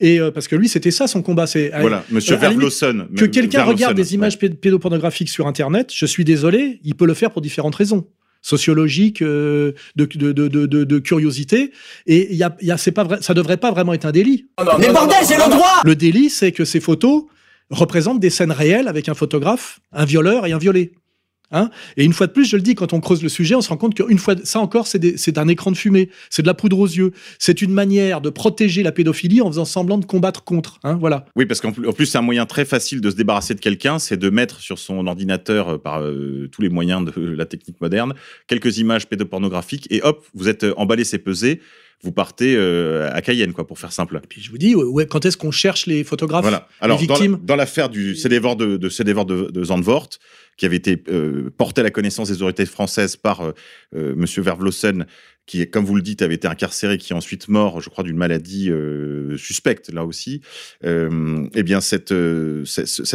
et parce que lui, c'était ça son combat. C'est voilà, Monsieur Verlossen. Que quelqu'un regarde des images pédopornographiques sur Internet, je suis désolé, il peut le faire pour différentes raisons sociologiques, de curiosité, et il y a c'est pas vrai, ça devrait pas vraiment être un délit. Mais bordel, c'est le droit. Le délit, c'est que ces photos représentent des scènes réelles avec un photographe, un violeur et un violé. Hein, et une fois de plus, je le dis, quand on creuse le sujet, on se rend compte qu'une fois, ça encore, c'est un écran de fumée, c'est de la poudre aux yeux, c'est une manière de protéger la pédophilie en faisant semblant de combattre contre. Hein, voilà. Oui, parce qu'en plus, c'est un moyen très facile de se débarrasser de quelqu'un, c'est de mettre sur son ordinateur, par tous les moyens de la technique moderne, quelques images pédopornographiques, et hop, vous êtes emballé, c'est pesé. Vous partez à Cayenne, quoi, pour faire simple. Et puis je vous dis, ouais, quand est-ce qu'on cherche les photographes, voilà. Alors, les victimes ? Dans l'affaire du Cédévor de Zandvoort, qui avait été porté à la connaissance des autorités françaises par Monsieur Vervlossen, qui, comme vous le dites, avait été incarcéré, qui est ensuite mort, je crois, d'une maladie suspecte, là aussi, eh bien, cette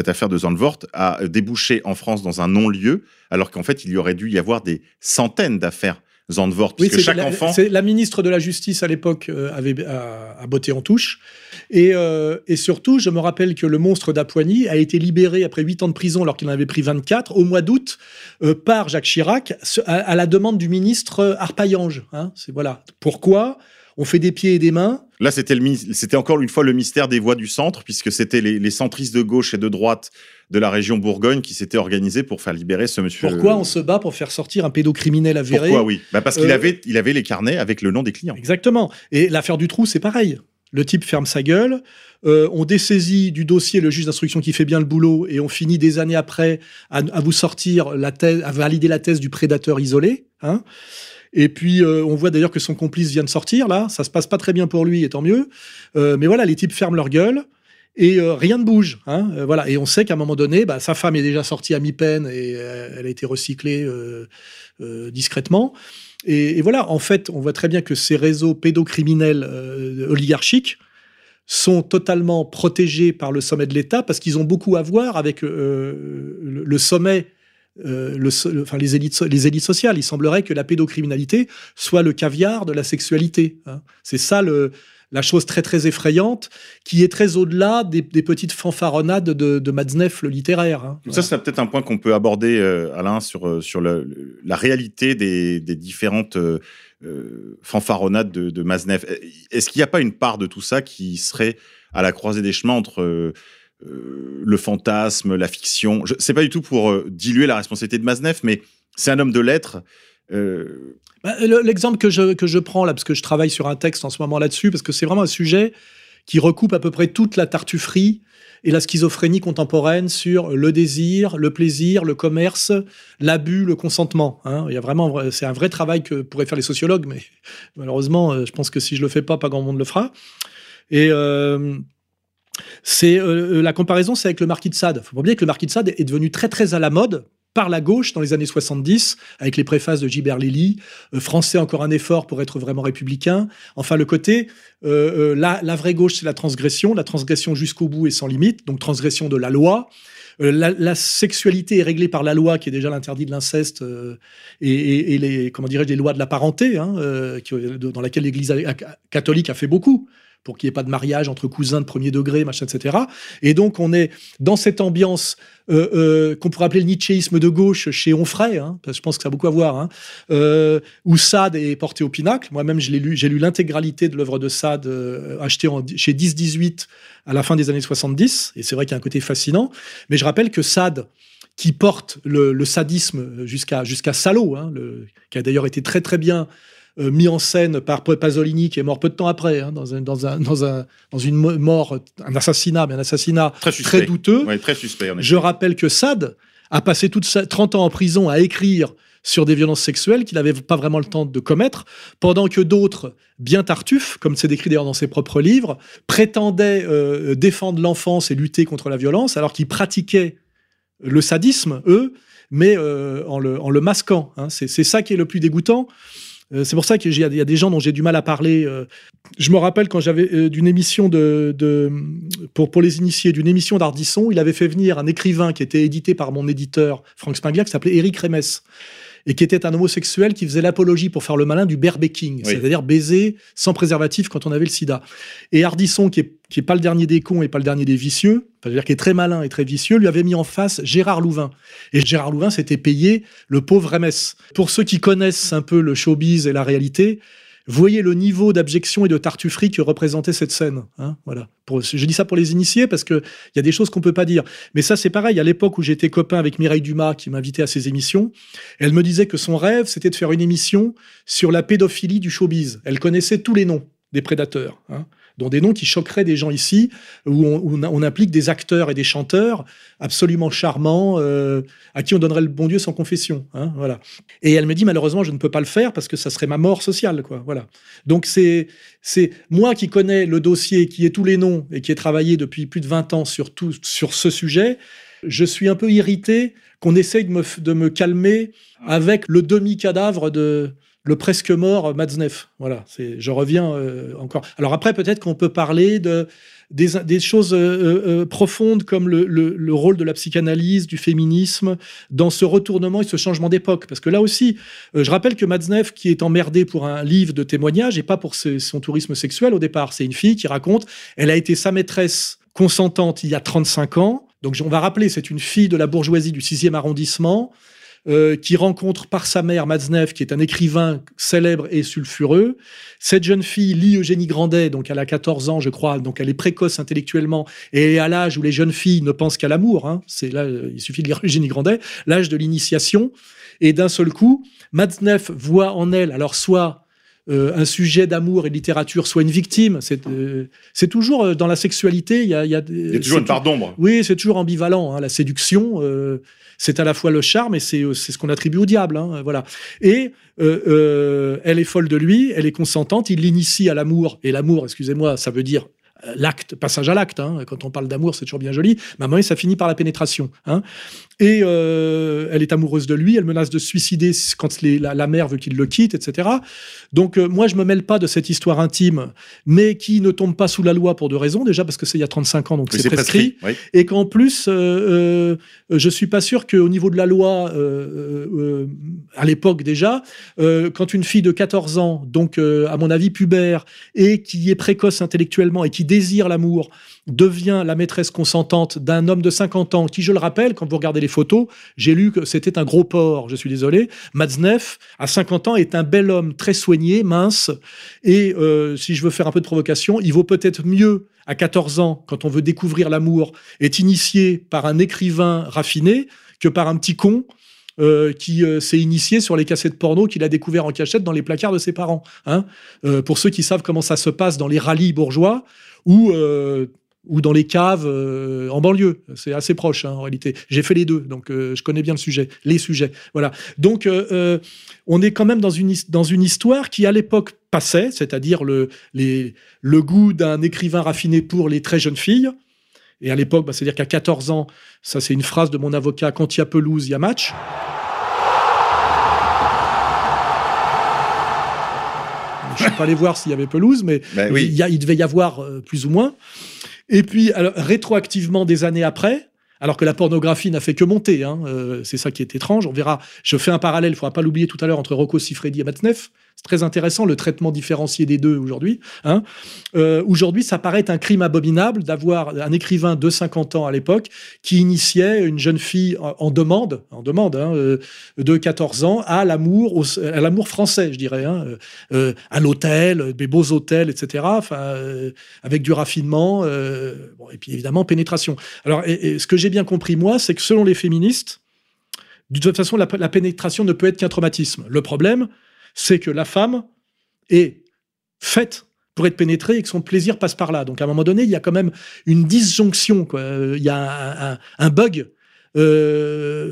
affaire de Zandvoort a débouché en France dans un non-lieu, alors qu'en fait, il y aurait dû y avoir des centaines d'affaires Zandvoort, puisque chaque enfant... La ministre de la Justice, à l'époque, a botté en touche. Et surtout, je me rappelle que le monstre d'Appoigny a été libéré après 8 ans de prison, alors qu'il en avait pris 24, au mois d'août, par Jacques Chirac, à la demande du ministre Arpaillange. Hein, voilà. Pourquoi on fait des pieds et des mains Là, c'était encore une fois le mystère des voix du centre, puisque c'était les centristes de gauche et de droite de la région Bourgogne qui s'étaient organisés pour faire libérer ce monsieur. Pourquoi on se bat pour faire sortir un pédocriminel avéré? Pourquoi, oui, bah parce qu'il avait les carnets avec le nom des clients. Exactement. Et l'affaire Dutroux, c'est pareil. Le type ferme sa gueule, on dessaisit du dossier le juge d'instruction qui fait bien le boulot, et on finit des années après à vous sortir la thèse, à valider la thèse du prédateur isolé, hein. Et puis, on voit d'ailleurs que son complice vient de sortir, là. Ça se passe pas très bien pour lui, et tant mieux. Mais voilà, les types ferment leur gueule et rien ne bouge. Hein, voilà. Et on sait qu'à un moment donné, bah, sa femme est déjà sortie à mi-peine et elle a été recyclée discrètement. Et voilà, en fait, on voit très bien que ces réseaux pédocriminels oligarchiques sont totalement protégés par le sommet de l'État parce qu'ils ont beaucoup à voir avec le sommet... les élites sociales. Il semblerait que la pédocriminalité soit le caviar de la sexualité. Hein. C'est ça la chose très très effrayante qui est très au-delà des petites fanfaronnades de Matzneff, le littéraire. Hein. Voilà. Ça, c'est peut-être un point qu'on peut aborder, Alain, sur la réalité des différentes fanfaronnades de Matzneff. Est-ce qu'il n'y a pas une part de tout ça qui serait à la croisée des chemins entre... le fantasme, la fiction. C'est pas du tout pour diluer la responsabilité de Matzneff, mais c'est un homme de lettres. Bah, l'exemple que je prends là, parce que je travaille sur un texte en ce moment là-dessus, parce que c'est vraiment un sujet qui recoupe à peu près toute la tartufferie et la schizophrénie contemporaine sur le désir, le plaisir, le commerce, l'abus, le consentement. Hein. Il y a vraiment, c'est un vrai travail que pourraient faire les sociologues, mais malheureusement, je pense que si je le fais pas, pas grand monde le fera. Et la comparaison, c'est avec le Marquis de Sade. Il faut pas oublier que le Marquis de Sade est devenu très très à la mode par la gauche dans les années 70, avec les préfaces de Gilbert Lely, français encore un effort pour être vraiment républicain. Enfin, le côté, la vraie gauche, c'est la transgression jusqu'au bout et sans limite, donc transgression de la loi. La sexualité est réglée par la loi, qui est déjà l'interdit de l'inceste et les, comment dirais-je, les lois de la parenté, hein, dans laquelle l'Église catholique a fait beaucoup, pour qu'il n'y ait pas de mariage entre cousins de premier degré, machin, etc. Et donc, on est dans cette ambiance qu'on pourrait appeler le nietzschéisme de gauche chez Onfray, hein, parce que je pense que ça a beaucoup à voir, hein, où Sade est porté au pinacle. Moi-même, j'ai lu l'intégralité de l'œuvre de Sade, achetée chez 10-18 à la fin des années 70, et c'est vrai qu'il y a un côté fascinant, mais je rappelle que Sade, qui porte le sadisme jusqu'à Salo, hein, qui a d'ailleurs été très très bien mis en scène par Pasolini, qui est mort peu de temps après, hein, dans un assassinat très douteux. Ouais, très suspect, en effet. Je rappelle que Sade a passé 30 ans en prison à écrire sur des violences sexuelles qu'il n'avait pas vraiment le temps de commettre, pendant que d'autres, bien tartuffes, comme c'est décrit d'ailleurs dans ses propres livres, prétendaient défendre l'enfance et lutter contre la violence, alors qu'ils pratiquaient le sadisme, eux, mais en le masquant. Hein. C'est ça qui est le plus dégoûtant. C'est pour ça qu'il y a des gens dont j'ai du mal à parler. Je me rappelle quand j'avais d'une émission pour les initiés, d'une émission d'Ardisson, il avait fait venir un écrivain qui était édité par mon éditeur, Franck Spingler, qui s'appelait Éric Rémès, et qui était un homosexuel qui faisait l'apologie pour faire le malin du bear-becking, oui, c'est-à-dire baiser sans préservatif quand on avait le sida. Et Ardisson, qui est pas le dernier des cons et pas le dernier des vicieux, c'est-à-dire qui est très malin et très vicieux, lui avait mis en face Gérard Louvain. Et Gérard Louvain s'était payé le pauvre Rémès. Pour ceux qui connaissent un peu le showbiz et la réalité, voyez le niveau d'abjection et de tartufferie que représentait cette scène. Hein, voilà. Je dis ça pour les initiés parce qu'il y a des choses qu'on ne peut pas dire. Mais ça, c'est pareil. À l'époque où j'étais copain avec Mireille Dumas, qui m'invitait à ses émissions, elle me disait que son rêve, c'était de faire une émission sur la pédophilie du showbiz. Elle connaissait tous les noms des prédateurs, hein, dont des noms qui choqueraient des gens ici, où on implique des acteurs et des chanteurs absolument charmants, à qui on donnerait le bon Dieu sans confession. Hein, voilà. Et elle me dit, malheureusement, je ne peux pas le faire parce que ça serait ma mort sociale, quoi. Voilà. Donc c'est moi qui connais le dossier, qui ai tous les noms et qui ai travaillé depuis plus de 20 ans sur ce sujet. Je suis un peu irrité qu'on essaye de me calmer avec le demi-cadavre le presque mort Matzneff. Voilà, je reviens encore. Alors après, peut-être qu'on peut parler des choses profondes comme le rôle de la psychanalyse, du féminisme, dans ce retournement et ce changement d'époque. Parce que là aussi, je rappelle que Matzneff, qui est emmerdé pour un livre de témoignages et pas pour son tourisme sexuel au départ, c'est une fille qui raconte, elle a été sa maîtresse consentante il y a 35 ans. Donc on va rappeler, c'est une fille de la bourgeoisie du 6e arrondissement, qui rencontre par sa mère Matzneff, qui est un écrivain célèbre et sulfureux. Cette jeune fille lit Eugénie Grandet, donc elle a 14 ans, je crois, donc elle est précoce intellectuellement, et à l'âge où les jeunes filles ne pensent qu'à l'amour, hein, c'est là, il suffit de lire Eugénie Grandet, l'âge de l'initiation, et d'un seul coup, Matzneff voit en elle, alors soit un sujet d'amour et de littérature, soit une victime. C'est toujours dans la sexualité, il y a toujours une part d'ombre. Oui, c'est toujours ambivalent. Hein, la séduction, c'est à la fois le charme et c'est ce qu'on attribue au diable. Hein, voilà. Et elle est folle de lui, elle est consentante. Il l'initie à l'amour. Et l'amour, excusez-moi, ça veut dire l'acte, passage à l'acte. Hein, quand on parle d'amour, c'est toujours bien joli. Mais à un moment, ça finit par la pénétration. Hein. Et elle est amoureuse de lui, elle menace de se suicider quand la mère veut qu'il le quitte, etc. Donc moi, je me mêle pas de cette histoire intime, mais qui ne tombe pas sous la loi pour deux raisons. Déjà parce que c'est il y a 35 ans, donc c'est prescrit. Oui. Et qu'en plus, je suis pas sûr qu'au niveau de la loi, à l'époque déjà, quand une fille de 14 ans, donc à mon avis pubère, et qui est précoce intellectuellement et qui désire l'amour, devient la maîtresse consentante d'un homme de 50 ans qui, je le rappelle, quand vous regardez les photos, j'ai lu que c'était un gros porc, je suis désolé. Matzneff, à 50 ans, est un bel homme très soigné, mince, et si je veux faire un peu de provocation, il vaut peut-être mieux, à 14 ans, quand on veut découvrir l'amour, être initié par un écrivain raffiné que par un petit con qui s'est initié sur les cassettes porno qu'il a découvert en cachette dans les placards de ses parents. Hein, pour ceux qui savent comment ça se passe dans les rallyes bourgeois, ou dans les caves en banlieue. C'est assez proche, hein, en réalité. J'ai fait les deux, donc je connais bien le sujet, les sujets. Voilà. Donc, on est quand même dans une histoire qui, à l'époque, passait, c'est-à-dire le goût d'un écrivain raffiné pour les très jeunes filles. Et à l'époque, bah, c'est-à-dire qu'à 14 ans, ça c'est une phrase de mon avocat, quand il y a pelouse, il y a match. Je ne suis pas allé voir s'il y avait pelouse, mais ben oui, il devait y avoir plus ou moins. Et puis, alors, rétroactivement, des années après, alors que la pornographie n'a fait que monter, hein, c'est ça qui est étrange, on verra, je fais un parallèle, il ne faudra pas l'oublier tout à l'heure, entre Rocco Siffredi et Matzneff, c'est très intéressant, le traitement différencié des deux aujourd'hui. Hein. Aujourd'hui, ça paraît un crime abominable d'avoir un écrivain de 50 ans à l'époque qui initiait une jeune fille en demande hein, de 14 ans à l'amour français, je dirais, hein, à l'hôtel, des beaux hôtels, etc., avec du raffinement, bon, et puis évidemment pénétration. Alors, et ce que j'ai bien compris, moi, c'est que selon les féministes, de toute façon, la pénétration ne peut être qu'un traumatisme. Le problème, c'est que la femme est faite pour être pénétrée et que son plaisir passe par là. Donc, à un moment donné, il y a quand même une disjonction, quoi. Il y a un bug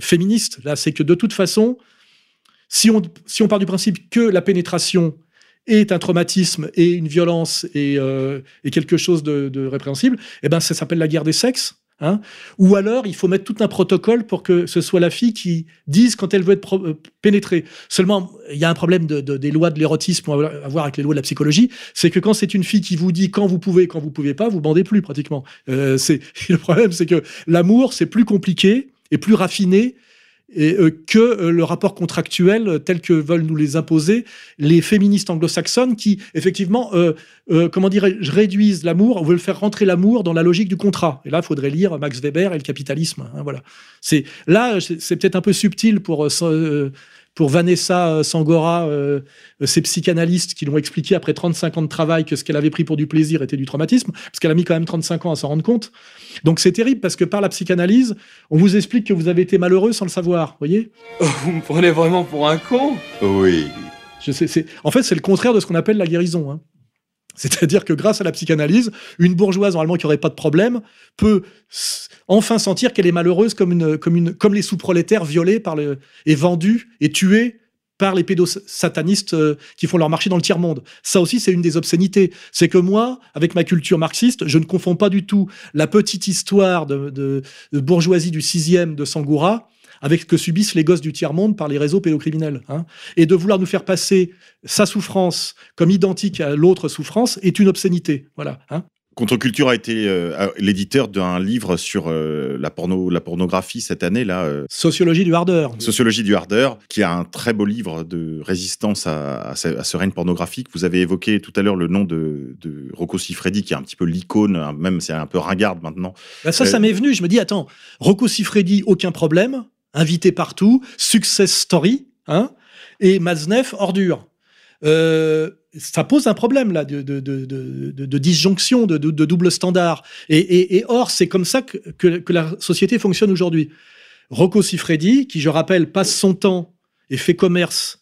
féministe. Là, c'est que de toute façon, si on part du principe que la pénétration est un traumatisme et une violence et quelque chose de répréhensible, eh ben, ça s'appelle la guerre des sexes. Hein? Ou alors, il faut mettre tout un protocole pour que ce soit la fille qui dise quand elle veut être pénétrée. Seulement, il y a un problème des lois de l'érotisme à voir avec les lois de la psychologie, c'est que quand c'est une fille qui vous dit quand vous pouvez et quand vous pouvez pas, vous bandez plus pratiquement. Le problème, c'est que l'amour, c'est plus compliqué et plus raffiné que le rapport contractuel tel que veulent nous les imposer les féministes anglo-saxonnes qui, effectivement, comment dirais-je, réduisent l'amour, ou veulent faire rentrer l'amour dans la logique du contrat. Et là, il faudrait lire Max Weber et le capitalisme. Hein, voilà. C'est peut-être un peu subtil pour Vanessa Springora, ces psychanalystes qui l'ont expliqué après 35 ans de travail que ce qu'elle avait pris pour du plaisir était du traumatisme, parce qu'elle a mis quand même 35 ans à s'en rendre compte. Donc c'est terrible, parce que par la psychanalyse, on vous explique que vous avez été malheureux sans le savoir, voyez ? Vous me prenez vraiment pour un con ? Oui. Je sais, en fait, c'est le contraire de ce qu'on appelle la guérison. Hein. C'est-à-dire que grâce à la psychanalyse, une bourgeoise normalement qui n'aurait pas de problème peut enfin sentir qu'elle est malheureuse comme les sous-prolétaires violés et vendus et tués par les pédosatanistes qui font leur marché dans le tiers-monde. Ça aussi, c'est une des obscénités. C'est que moi, avec ma culture marxiste, je ne confonds pas du tout la petite histoire de bourgeoisie du 6e de Springora avec ce que subissent les gosses du tiers-monde par les réseaux pédocriminels. Hein. Et de vouloir nous faire passer sa souffrance comme identique à l'autre souffrance est une obscénité. Voilà. Hein. Contre-culture a été l'éditeur d'un livre sur la pornographie cette année. Là, Sociologie du hardeur. Sociologie du hardeur, qui a un très beau livre de résistance à ce règne pornographique. Vous avez évoqué tout à l'heure le nom de Rocco Siffredi, qui est un petit peu l'icône, hein, même c'est un peu ringarde maintenant. Ben ça m'est venu. Je me dis, attends, Rocco Siffredi, aucun problème. invité partout, success story, hein, et Matzneff, ordure. Ça pose un problème là de disjonction, de double standard. Et or, c'est comme ça que la société fonctionne aujourd'hui. Rocco Siffredi, qui, je rappelle, passe son temps et fait commerce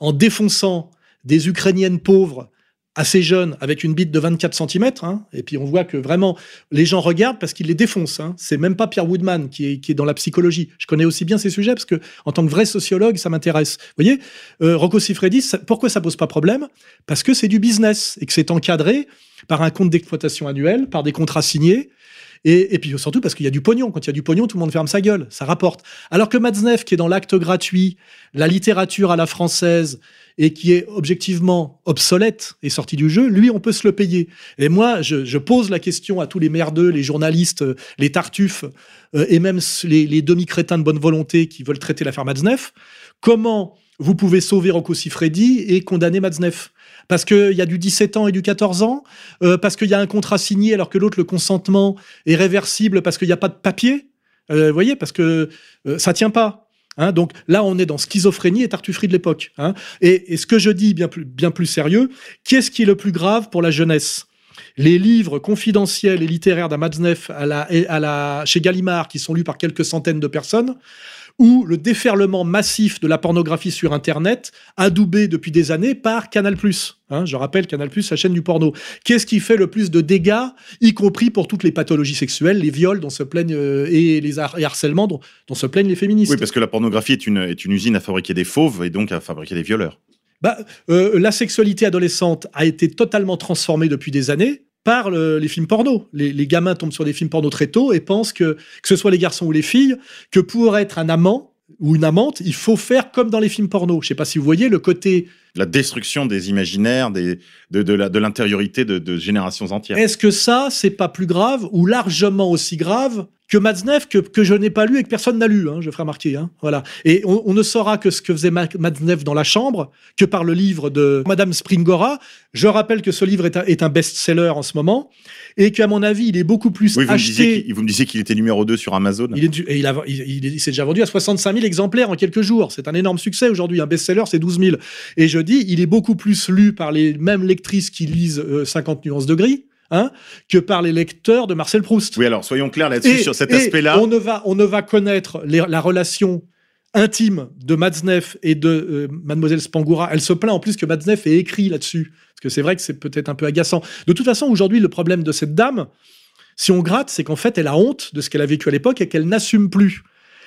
en défonçant des Ukrainiennes pauvres assez jeunes avec une bite de 24 cm. Hein, et puis on voit que vraiment, les gens regardent parce qu'il les défonce. Hein. C'est même pas Pierre Woodman qui est dans la psychologie. Je connais aussi bien ces sujets parce que, en tant que vrai sociologue, ça m'intéresse. Vous voyez, Rocco Siffredi, pourquoi ça pose pas problème? Parce que c'est du business et que c'est encadré par un compte d'exploitation annuel, par des contrats signés. Et puis surtout parce qu'il y a du pognon. Quand il y a du pognon, tout le monde ferme sa gueule, ça rapporte. Alors que Matzneff, qui est dans l'acte gratuit, la littérature à la française, et qui est objectivement obsolète et sorti du jeu, lui, on peut se le payer. Et moi, je pose la question à tous les merdeux, les journalistes, les tartuffes, et même les demi-crétins de bonne volonté qui veulent traiter l'affaire Matzneff, comment vous pouvez sauver Rocco Siffredi et condamner Matzneff? Parce qu'il y a du 17 ans et du 14 ans, parce qu'il y a un contrat signé alors que l'autre, le consentement, est réversible parce qu'il n'y a pas de papier. Vous voyez, parce que ça ne tient pas. Hein, donc là, on est dans schizophrénie et tartufferie de l'époque. Hein. Et ce que je dis, bien plus sérieux, qu'est-ce qui est le plus grave pour la jeunesse? Les livres confidentiels et littéraires d'un Matzneff chez Gallimard, qui sont lus par quelques centaines de personnes, ou le déferlement massif de la pornographie sur Internet, adoubé depuis des années par Canal+. Hein, je rappelle, Canal+, la chaîne du porno. Qu'est-ce qui fait le plus de dégâts, y compris pour toutes les pathologies sexuelles, les viols dont se plaignent, et les harcèlements dont se plaignent les féministes? Oui, parce que la pornographie est une usine à fabriquer des fauves et donc à fabriquer des violeurs. La sexualité adolescente a été totalement transformée depuis des années par les films porno. Les gamins tombent sur des films porno très tôt et pensent que ce soit les garçons ou les filles, que pour être un amant ou une amante, il faut faire comme dans les films porno. Je ne sais pas si vous voyez le côté... La destruction des imaginaires, de l'intériorité de générations entières. Est-ce que ça, c'est pas plus grave, ou largement aussi grave, que Matzneff, que je n'ai pas lu et que personne n'a lu, hein, je ferai remarquer. Hein, voilà. Et on ne saura que ce que faisait Matzneff dans la chambre que par le livre de Madame Springora. Je rappelle que ce livre est un best-seller en ce moment et qu'à mon avis, il est beaucoup plus acheté... Vous me disiez qu'il était numéro 2 sur Amazon. Il s'est déjà vendu à 65 000 exemplaires en quelques jours. C'est un énorme succès aujourd'hui. Un best-seller, c'est 12 000. Et je dis, il est beaucoup plus lu par les mêmes lectrices qui lisent 50 nuances de gris, hein, que par les lecteurs de Marcel Proust. Oui, alors soyons clairs là-dessus, sur cet aspect-là. On ne va connaître la relation intime de Matzneff et de Mademoiselle Springora. Elle se plaint en plus que Matzneff ait écrit là-dessus, parce que c'est vrai que c'est peut-être un peu agaçant. De toute façon, aujourd'hui, le problème de cette dame, si on gratte, c'est qu'en fait, elle a honte de ce qu'elle a vécu à l'époque et qu'elle n'assume plus.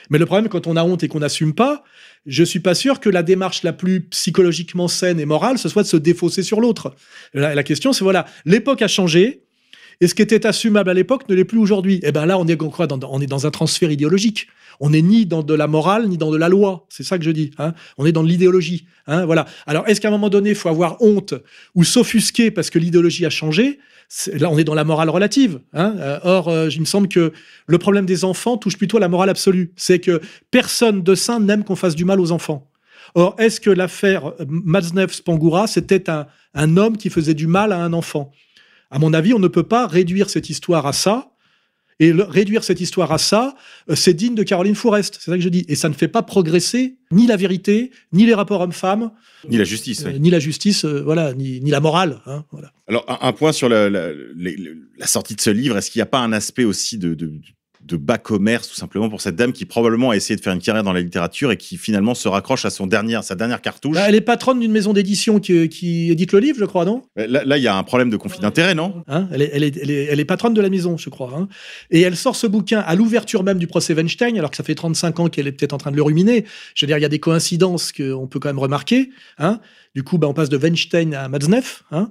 Mais le problème, quand on a honte et qu'on n'assume pas, je suis pas sûr que la démarche la plus psychologiquement saine et morale, ce soit de se défausser sur l'autre. La question, c'est voilà, l'époque a changé, et ce qui était assumable à l'époque ne l'est plus aujourd'hui. Et bien là, on est dans un transfert idéologique. On n'est ni dans de la morale, ni dans de la loi. C'est ça que je dis. Hein. On est dans de l'idéologie. Hein, voilà. Alors, est-ce qu'à un moment donné, il faut avoir honte ou s'offusquer parce que l'idéologie a changé? Là, on est dans la morale relative. Hein. Or, il me semble que le problème des enfants touche plutôt à la morale absolue. C'est que personne de sain n'aime qu'on fasse du mal aux enfants. Or, est-ce que l'affaire Matzneff-Springora, c'était un homme qui faisait du mal à un enfant? À mon avis, on ne peut pas réduire cette histoire à ça. Et réduire cette histoire à ça, c'est digne de Caroline Fourest. C'est ça que je dis. Et ça ne fait pas progresser ni la vérité, ni les rapports hommes-femmes. Ni la justice. Oui. Ni la justice, voilà, ni la morale. Hein, voilà. Alors, un point sur la sortie de ce livre. Est-ce qu'il n'y a pas un aspect aussi de bas commerce, tout simplement, pour cette dame qui probablement a essayé de faire une carrière dans la littérature et qui finalement se raccroche à sa dernière cartouche? Elle est patronne d'une maison d'édition qui édite le livre, je crois, non? Là, il y a un problème de conflit d'intérêt, non? Hein, elle est patronne de la maison, je crois. Hein. Et elle sort ce bouquin à l'ouverture même du procès Weinstein, alors que ça fait 35 ans qu'elle est peut-être en train de le ruminer. Je veux dire, il y a des coïncidences qu'on peut quand même remarquer. Hein. Du coup, on passe de Weinstein à Matzneff. Hein.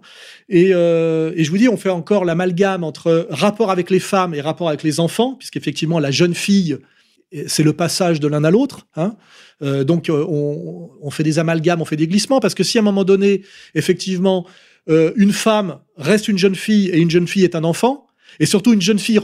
Et je vous dis, on fait encore l'amalgame entre rapport avec les femmes et rapport avec les enfants, puisque effectivement, la jeune fille, c'est le passage de l'un à l'autre. Hein. Donc, on fait des amalgames, on fait des glissements, parce que si à un moment donné, effectivement, une femme reste une jeune fille et une jeune fille est un enfant, et surtout une jeune fille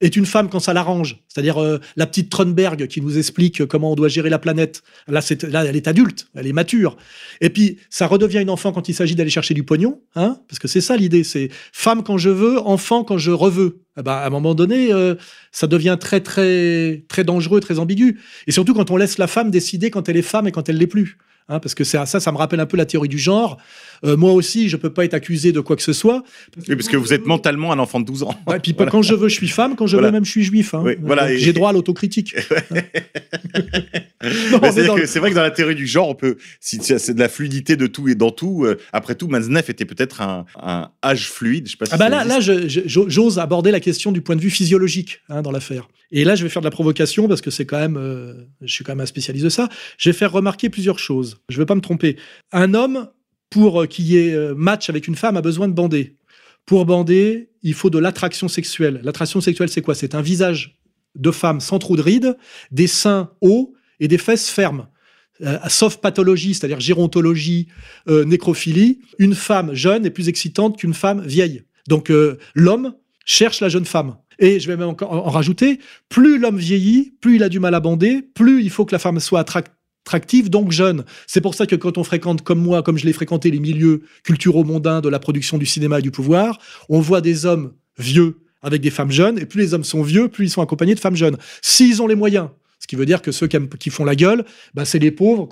est une femme quand ça l'arrange. C'est-à-dire la petite Trunberg qui nous explique comment on doit gérer la planète. Là, elle est adulte, elle est mature. Et puis, ça redevient une enfant quand il s'agit d'aller chercher du pognon, hein, parce que c'est ça l'idée, c'est femme quand je veux, enfant quand je reveux. bah, à un moment donné, ça devient très, très, très dangereux, très ambigu. Et surtout quand on laisse la femme décider quand elle est femme et quand elle ne l'est plus. Hein, parce que ça, ça me rappelle un peu la théorie du genre. Moi aussi, je ne peux pas être accusé de quoi que ce soit. Oui, parce que vous êtes mentalement un enfant de 12 ans. Ouais, et puis voilà. Quand je veux, je suis femme. Quand je veux, même, je suis juif. Hein. Oui, voilà, et... J'ai droit à l'autocritique. C'est vrai que dans la théorie du genre, on peut, si c'est de la fluidité de tout et dans tout, après tout, Matzneff était peut-être un âge fluide. Je sais pas si là j'ose aborder la question du point de vue physiologique, hein, dans l'affaire. Et là, je vais faire de la provocation parce que c'est quand même, je suis quand même un spécialiste de ça. Je vais faire remarquer plusieurs choses. Je ne veux pas me tromper. Un homme, pour qu'il y ait match avec une femme, a besoin de bander. Pour bander, il faut de l'attraction sexuelle. L'attraction sexuelle, c'est quoi? C'est un visage de femme sans trou de ride, des seins hauts et des fesses fermes. Sauf pathologie, c'est-à-dire gérontologie, nécrophilie, une femme jeune est plus excitante qu'une femme vieille. Donc l'homme cherche la jeune femme. Et je vais même en rajouter, plus l'homme vieillit, plus il a du mal à bander, plus il faut que la femme soit attractive, donc jeune. C'est pour ça que quand on fréquente, comme moi, comme je l'ai fréquenté, les milieux culturaux mondains de la production du cinéma et du pouvoir, on voit des hommes vieux avec des femmes jeunes, et plus les hommes sont vieux, plus ils sont accompagnés de femmes jeunes. S'ils ont les moyens, ce qui veut dire que ceux qui font la gueule, bah c'est les pauvres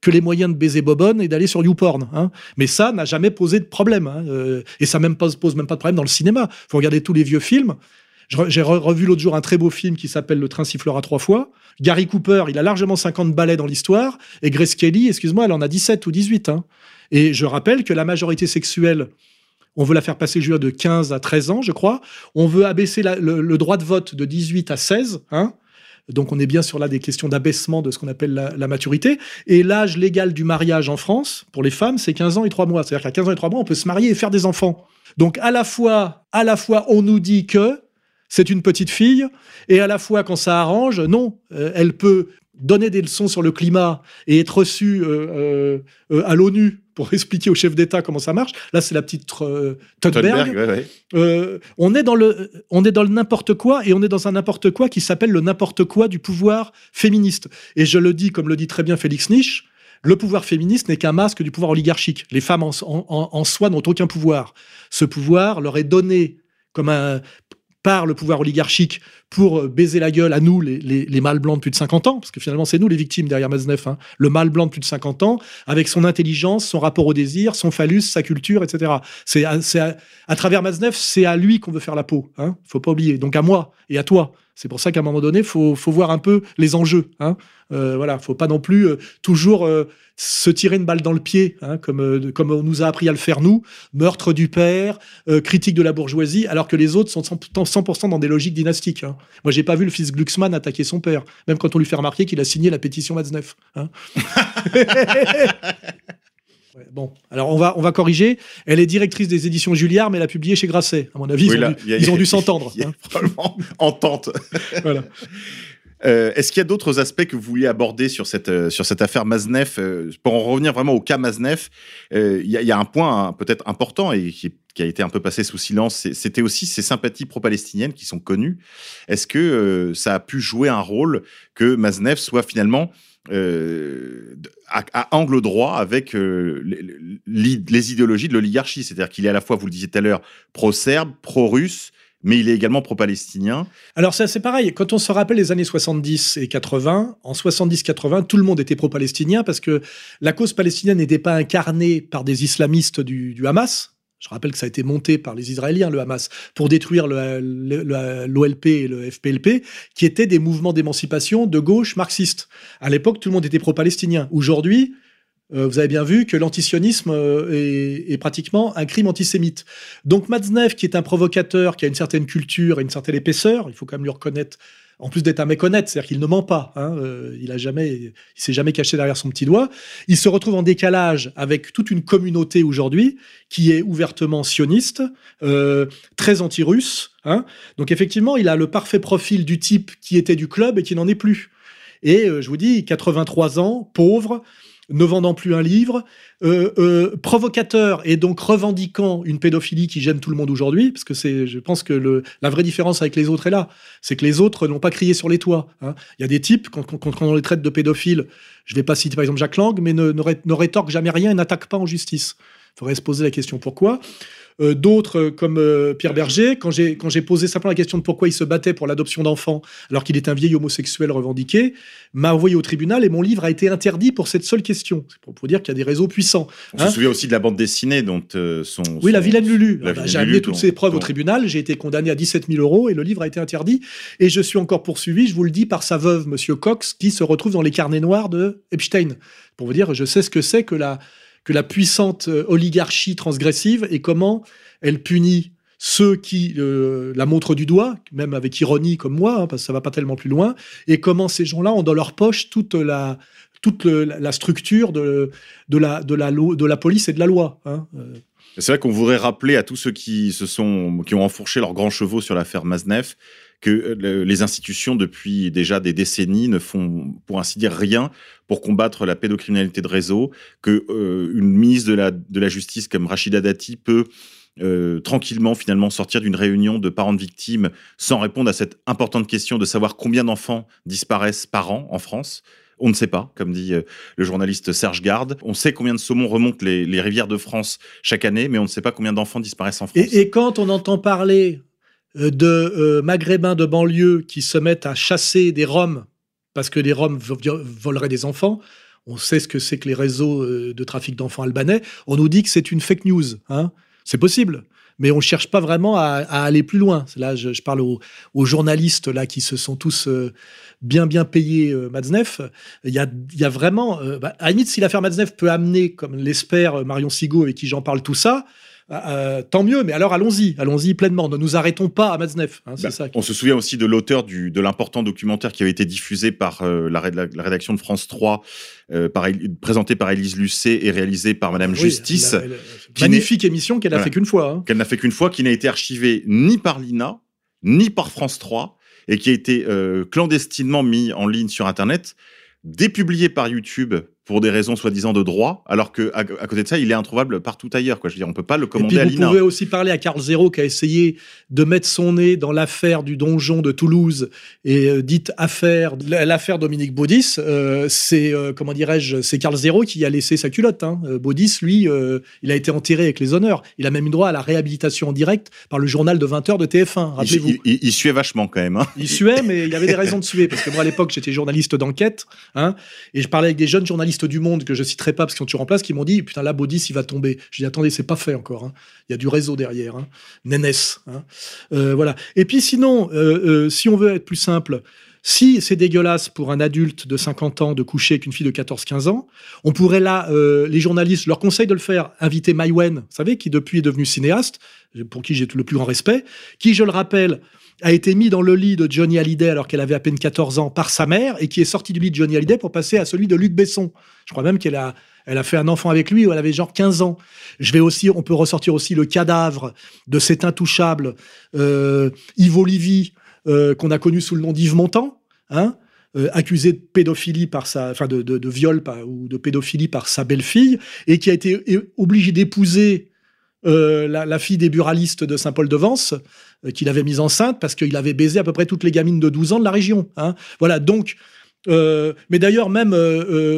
que les moyens de baiser bobonne et d'aller sur YouPorn. Hein. Mais ça n'a jamais posé de problème. Hein. Et ça ne pose même pas de problème dans le cinéma. Il faut regarder tous les vieux films. J'ai revu l'autre jour un très beau film qui s'appelle « Le train sifflera 3 fois ». Gary Cooper, il a largement 50 balais dans l'histoire. Et Grace Kelly, excuse-moi, elle en a 17 ou 18. Hein. Et je rappelle que la majorité sexuelle, on veut la faire passer de 15 à 13 ans, je crois. On veut abaisser le droit de vote de 18 à 16. Hein. Donc on est bien sur là des questions d'abaissement de ce qu'on appelle la maturité. Et l'âge légal du mariage en France, pour les femmes, c'est 15 ans et 3 mois. C'est-à-dire qu'à 15 ans et 3 mois, on peut se marier et faire des enfants. Donc à la fois on nous dit que c'est une petite fille, et à la fois, quand ça arrange, non, elle peut donner des leçons sur le climat et être reçue à l'ONU pour expliquer au chef d'État comment ça marche. Là, c'est la petite Thunberg. Ouais, ouais. On est dans le n'importe quoi, et on est dans un n'importe quoi qui s'appelle le n'importe quoi du pouvoir féministe. Et je le dis, comme le dit très bien Félix Nisch, le pouvoir féministe n'est qu'un masque du pouvoir oligarchique. Les femmes en soi n'ont aucun pouvoir. Ce pouvoir leur est donné comme par le pouvoir oligarchique pour baiser la gueule à nous, les mâles blancs de plus de 50 ans, parce que finalement, c'est nous les victimes derrière Matzneff, hein. Le mâle blanc de plus de 50 ans, avec son intelligence, son rapport au désir, son phallus, sa culture, etc. À travers Matzneff, c'est à lui qu'on veut faire la peau. Hein. Faut pas oublier. Donc à moi et à toi. C'est pour ça qu'à un moment donné, faut voir un peu les enjeux. Hein. Voilà, faut pas non plus toujours se tirer une balle dans le pied, hein, comme on nous a appris à le faire nous, meurtre du père, critique de la bourgeoisie, alors que les autres sont 100% dans des logiques dynastiques. Hein. Moi, j'ai pas vu le fils Glucksmann attaquer son père, même quand on lui fait remarquer qu'il a signé la pétition Matzneff. Hein. Ouais, bon, alors on va corriger. Elle est directrice des éditions Julliard, mais elle a publié chez Grasset. À mon avis, oui, ils ont dû s'entendre. Hein. Probablement entente. Voilà. Est-ce qu'il y a d'autres aspects que vous vouliez aborder sur cette affaire Matzneff? Pour en revenir vraiment au cas Matzneff, il y a un point, hein, peut-être important et qui a été un peu passé sous silence, c'était aussi ces sympathies pro-palestiniennes qui sont connues. Est-ce que ça a pu jouer un rôle que Matzneff soit finalement à angle droit avec les idéologies de l'oligarchie? C'est-à-dire qu'il est à la fois, vous le disiez tout à l'heure, pro-serbe, pro-russe, mais il est également pro-palestinien. Alors ça, c'est pareil. Quand on se rappelle les années 70 et 80, en 70-80, tout le monde était pro-palestinien parce que la cause palestinienne n'était pas incarnée par des islamistes du Hamas. Je rappelle que ça a été monté par les Israéliens, le Hamas, pour détruire l'OLP et le FPLP, qui étaient des mouvements d'émancipation de gauche marxiste. À l'époque, tout le monde était pro-palestinien. Aujourd'hui, vous avez bien vu que l'antisionisme est pratiquement un crime antisémite. Donc Matzneff, qui est un provocateur, qui a une certaine culture et une certaine épaisseur, il faut quand même lui reconnaître, en plus d'être un mec honnête, c'est-à-dire qu'il ne ment pas, hein, il s'est jamais caché derrière son petit doigt, il se retrouve en décalage avec toute une communauté aujourd'hui qui est ouvertement sioniste, très anti-russe. Hein. Donc effectivement, il a le parfait profil du type qui était du club et qui n'en est plus. Et je vous dis, 83 ans, pauvre, ne vendant plus un livre, provocateur et donc revendiquant une pédophilie qui gêne tout le monde aujourd'hui, parce que je pense que la vraie différence avec les autres est là, c'est que les autres n'ont pas crié sur les toits. Hein. Il y a des types, quand on les traite de pédophiles, je ne vais pas citer par exemple Jack Lang, mais ne rétorque jamais rien et n'attaque pas en justice. Il faudrait se poser la question pourquoi. D'autres, comme Pierre Bergé, quand j'ai posé simplement la question de pourquoi il se battait pour l'adoption d'enfants, alors qu'il est un vieil homosexuel revendiqué, m'a envoyé au tribunal et mon livre a été interdit pour cette seule question. C'est pour dire qu'il y a des réseaux puissants. On se souvient aussi de la bande dessinée dont la Vilaine Lulu. J'ai amené toutes ces preuves au tribunal, j'ai été condamné à 17 000 € et le livre a été interdit. Et je suis encore poursuivi, je vous le dis, par sa veuve, Monsieur Cox, qui se retrouve dans les carnets noirs de Epstein. Pour vous dire, je sais ce que c'est que la puissante oligarchie transgressive et comment elle punit ceux qui la montrent du doigt, même avec ironie comme moi, parce que ça va pas tellement plus loin, et comment ces gens-là ont dans leur poche toute la structure de la police et de la loi. C'est vrai qu'on voudrait rappeler à tous ceux qui ont enfourché leurs grands chevaux sur l'affaire Matzneff que les institutions, depuis déjà des décennies, ne font, pour ainsi dire, rien pour combattre la pédocriminalité de réseau, que une ministre de la Justice comme Rachida Dati peut tranquillement, finalement, sortir d'une réunion de parents de victimes sans répondre à cette importante question de savoir combien d'enfants disparaissent par an en France. On ne sait pas, comme dit le journaliste Serge Garde. On sait combien de saumons remontent les rivières de France chaque année, mais on ne sait pas combien d'enfants disparaissent en France. Et quand on entend parler de maghrébins de banlieue qui se mettent à chasser des Roms parce que les Roms voleraient des enfants, on sait ce que c'est que les réseaux de trafic d'enfants albanais, on nous dit que c'est une fake news. C'est possible, mais on ne cherche pas vraiment à aller plus loin. Là, je parle aux journalistes là, qui se sont tous bien payés Matzneff. Il y a vraiment... à la limite, si l'affaire Matzneff peut amener, comme l'espère Marion Sigaud avec qui j'en parle, tout ça, tant mieux, mais alors allons-y pleinement, ne nous arrêtons pas à Matzneff. On se souvient aussi de l'auteur de l'important documentaire qui avait été diffusé par la rédaction de France 3, présenté par Élise Lucet et réalisé par Madame Justice. Magnifique émission qu'elle n'a fait qu'une fois. Qu'elle n'a fait qu'une fois, qui n'a été archivée ni par l'INA, ni par France 3, et qui a été clandestinement mis en ligne sur Internet, dépublié par YouTube pour des raisons soi-disant de droit, alors qu'à côté de ça, il est introuvable partout ailleurs. Je veux dire, on ne peut pas le commander à l'INA. Et puis vous pouvez aussi parler à Carl Zéro qui a essayé de mettre son nez dans l'affaire du donjon de Toulouse et dite affaire, l'affaire Dominique Baudis. C'est Carl Zéro qui a laissé sa culotte. Baudis, lui, il a été enterré avec les honneurs. Il a même eu droit à la réhabilitation en direct par le journal de 20h de TF1, rappelez-vous. Il suait vachement quand même. Il suait, mais il avait des raisons de suer, parce que moi à l'époque, j'étais journaliste d'enquête, et je parlais avec des jeunes journalistes du Monde que je citerai pas parce qu'ils ont toujours en place, qui m'ont dit putain là Baudis il va tomber. Je dis attendez, c'est pas fait encore. Il y a du réseau derrière. Nénès. Voilà. Et puis sinon, si on veut être plus simple, si c'est dégueulasse pour un adulte de 50 ans de coucher avec une fille de 14-15 ans, on pourrait là, les journalistes, leur conseille de le faire, inviter Mai Wen, vous savez, qui depuis est devenu cinéaste, pour qui j'ai le plus grand respect, qui, je le rappelle, a été mis dans le lit de Johnny Hallyday alors qu'elle avait à peine 14 ans par sa mère et qui est sortie du lit de Johnny Hallyday pour passer à celui de Luc Besson. Je crois même qu'elle a fait un enfant avec lui où elle avait genre 15 ans. On peut ressortir aussi le cadavre de cet intouchable Yves Olivier, qu'on a connu sous le nom d'Yves Montand, accusé de pédophilie par de viol ou de pédophilie par sa belle-fille, et qui a été obligé d'épouser la fille des buralistes de Saint-Paul-de-Vence, qu'il avait mise enceinte parce qu'il avait baisé à peu près toutes les gamines de 12 ans de la région. Voilà, donc... mais d'ailleurs, même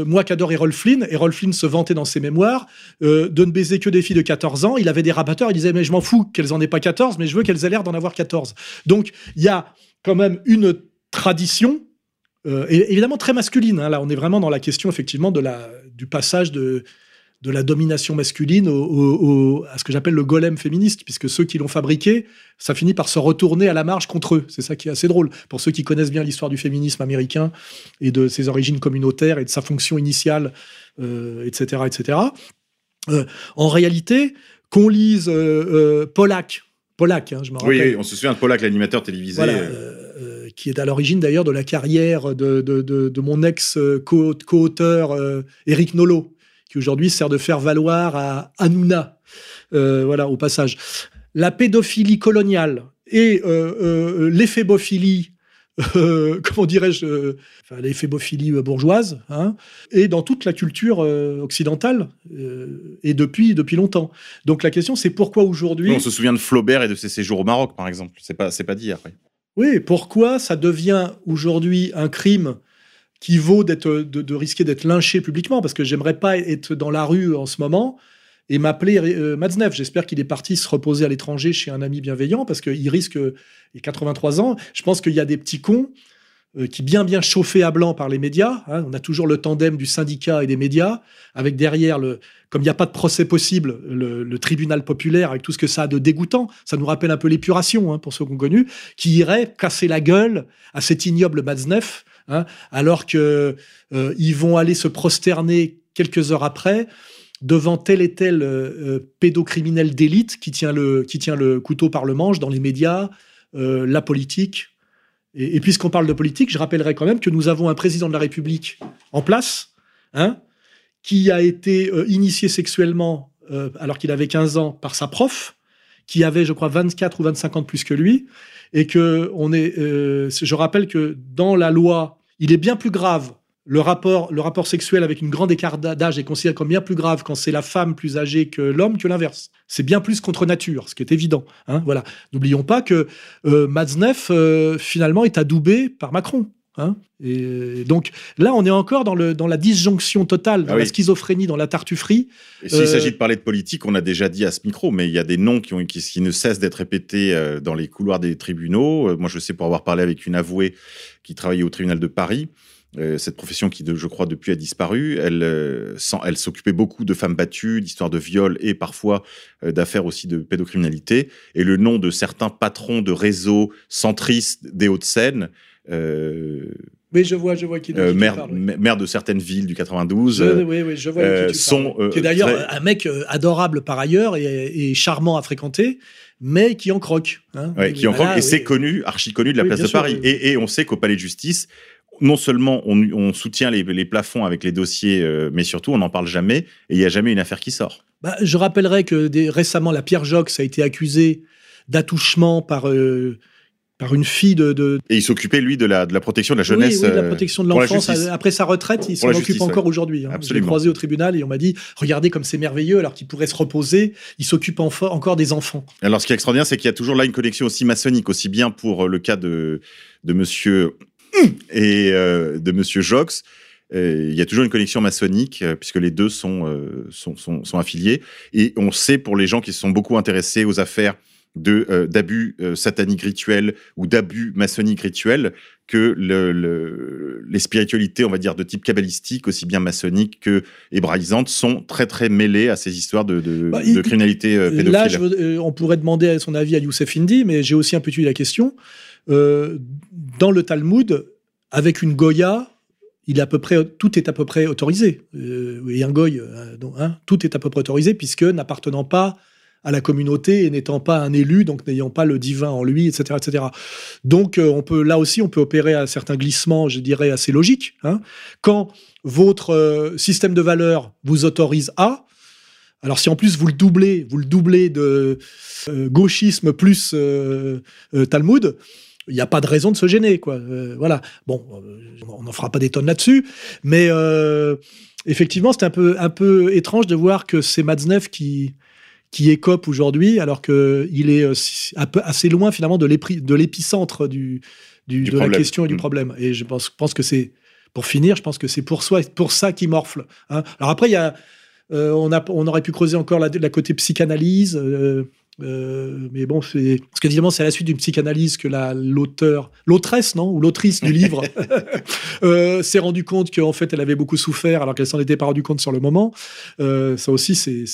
moi qu'adore Errol Flynn se vantait dans ses mémoires de ne baiser que des filles de 14 ans. Il avait des rabatteurs, il disait « mais je m'en fous qu'elles en aient pas 14, mais je veux qu'elles aient l'air d'en avoir 14 ». Donc, il y a quand même une tradition, évidemment très masculine. Là, on est vraiment dans la question, effectivement, du passage de la domination masculine à ce que j'appelle le golem féministe, puisque ceux qui l'ont fabriqué, ça finit par se retourner à la marge contre eux. C'est ça qui est assez drôle. Pour ceux qui connaissent bien l'histoire du féminisme américain et de ses origines communautaires et de sa fonction initiale, etc. En réalité, qu'on lise Polak, je me rappelle. Oui, on se souvient de Polak, l'animateur télévisé. Voilà, qui est à l'origine d'ailleurs de la carrière de mon ex-co-auteur Eric Nolot, qui aujourd'hui sert de faire valoir à Hanouna, voilà, au passage. La pédophilie coloniale et l'éphébophilie, l'éphébophilie bourgeoise, et dans toute la culture occidentale, et depuis longtemps. Donc la question, c'est pourquoi aujourd'hui... Oui, on se souvient de Flaubert et de ses séjours au Maroc, par exemple. C'est pas dit après. Oui, pourquoi ça devient aujourd'hui un crime qui vaut de risquer d'être lynché publiquement, parce que j'aimerais pas être dans la rue en ce moment et m'appelait Matzneff. J'espère qu'il est parti se reposer à l'étranger chez un ami bienveillant, parce qu'il risque, il a 83 ans, je pense qu'il y a des petits cons qui bien chauffés à blanc par les médias, hein, on a toujours le tandem du syndicat et des médias, avec derrière, comme il n'y a pas de procès possible, le tribunal populaire, avec tout ce que ça a de dégoûtant, ça nous rappelle un peu l'épuration, hein, pour ceux qui ont connu, qui irait casser la gueule à cet ignoble Matzneff, hein, alors que ils vont aller se prosterner quelques heures après devant tel et tel pédocriminel d'élite qui tient le couteau par le manche dans les médias, la politique. Et puisqu'on parle de politique, je rappellerai quand même que nous avons un président de la République en place, hein, qui a été initié sexuellement alors qu'il avait 15 ans par sa prof, qui avait, je crois, 24 ou 25 ans de plus que lui, et que je rappelle que dans la loi, il est bien plus grave, le rapport sexuel avec une grande écart d'âge est considéré comme bien plus grave quand c'est la femme plus âgée que l'homme que l'inverse. C'est bien plus contre nature, ce qui est évident. Hein, voilà. N'oublions pas que Matzneff, finalement, est adoubé par Macron. Hein, et donc là, on est encore dans la disjonction totale, dans la schizophrénie, dans la tartufferie. Et s'il s'agit de parler de politique, on a déjà dit à ce micro, mais il y a des noms qui ne cessent d'être répétés dans les couloirs des tribunaux. Moi, je sais, pour avoir parlé avec une avouée qui travaillait au tribunal de Paris, cette profession qui, je crois, depuis a disparu, elle s'occupait beaucoup de femmes battues, d'histoires de viol et parfois d'affaires aussi de pédocriminalité. Et le nom de certains patrons de réseaux centristes des Hauts-de-Seine, oui, je vois qui maire de certaines villes du 92. Oui, je vois qui sont, qui est d'ailleurs un mec adorable par ailleurs et charmant à fréquenter, mais qui en croque. Hein, ouais, qui en croque, et c'est connu, archi connu de la place de Paris. Oui. Et on sait qu'au palais de justice, non seulement on soutient les plafonds avec les dossiers, mais surtout on n'en parle jamais et il n'y a jamais une affaire qui sort. Bah, je rappellerai que récemment, la Pierre Jox a été accusée d'attouchement par une fille de... Et il s'occupait, lui, de la protection de la jeunesse. Oui, de la protection de l'enfance. Après sa retraite, il s'en occupe encore aujourd'hui. Hein. Absolument. Je l'ai croisé au tribunal et on m'a dit « Regardez comme c'est merveilleux, alors qu'il pourrait se reposer, il s'occupe encore des enfants. » Alors, ce qui est extraordinaire, c'est qu'il y a toujours là une connexion aussi maçonnique, aussi bien pour le cas de monsieur... et de monsieur Jox, il y a toujours une connexion maçonnique, puisque les deux sont affiliés. Et on sait, pour les gens qui se sont beaucoup intéressés aux affaires d'abus sataniques rituels ou d'abus maçonniques rituels, que les spiritualités, on va dire, de type kabbalistique, aussi bien maçonnique que hébraïsante, sont très, très mêlées à ces histoires de criminalité pédophile. Là, on pourrait demander son avis à Youssef Indy, mais j'ai aussi un peu tué la question. Dans le Talmud, avec une Goya, tout est à peu près autorisé. Et un Goy, tout est à peu près autorisé, puisque n'appartenant pas à la communauté et n'étant pas un élu, donc n'ayant pas le divin en lui, etc. etc. Donc, on peut opérer à certains glissements, je dirais, assez logiques. Hein. Quand votre système de valeurs vous autorise à... Alors, si en plus vous le doublez de gauchisme plus Talmud... Il n'y a pas de raison de se gêner, quoi. Voilà. Bon, on n'en fera pas des tonnes là-dessus, mais effectivement, c'était un peu étrange de voir que c'est Matzneff qui écope aujourd'hui, alors qu'il est assez loin, finalement, de l'épicentre de la question et du problème. Et je pense que c'est... Pour finir, je pense que c'est pour ça qu'il morfle. Hein. Alors après, il y a... on aurait pu creuser encore la côté psychanalyse... mais bon, parce que évidemment c'est à la suite d'une psychanalyse que l'autrice du livre s'est rendu compte qu'en fait elle avait beaucoup souffert alors qu'elle s'en était pas rendu compte sur le moment. Ça aussi c'est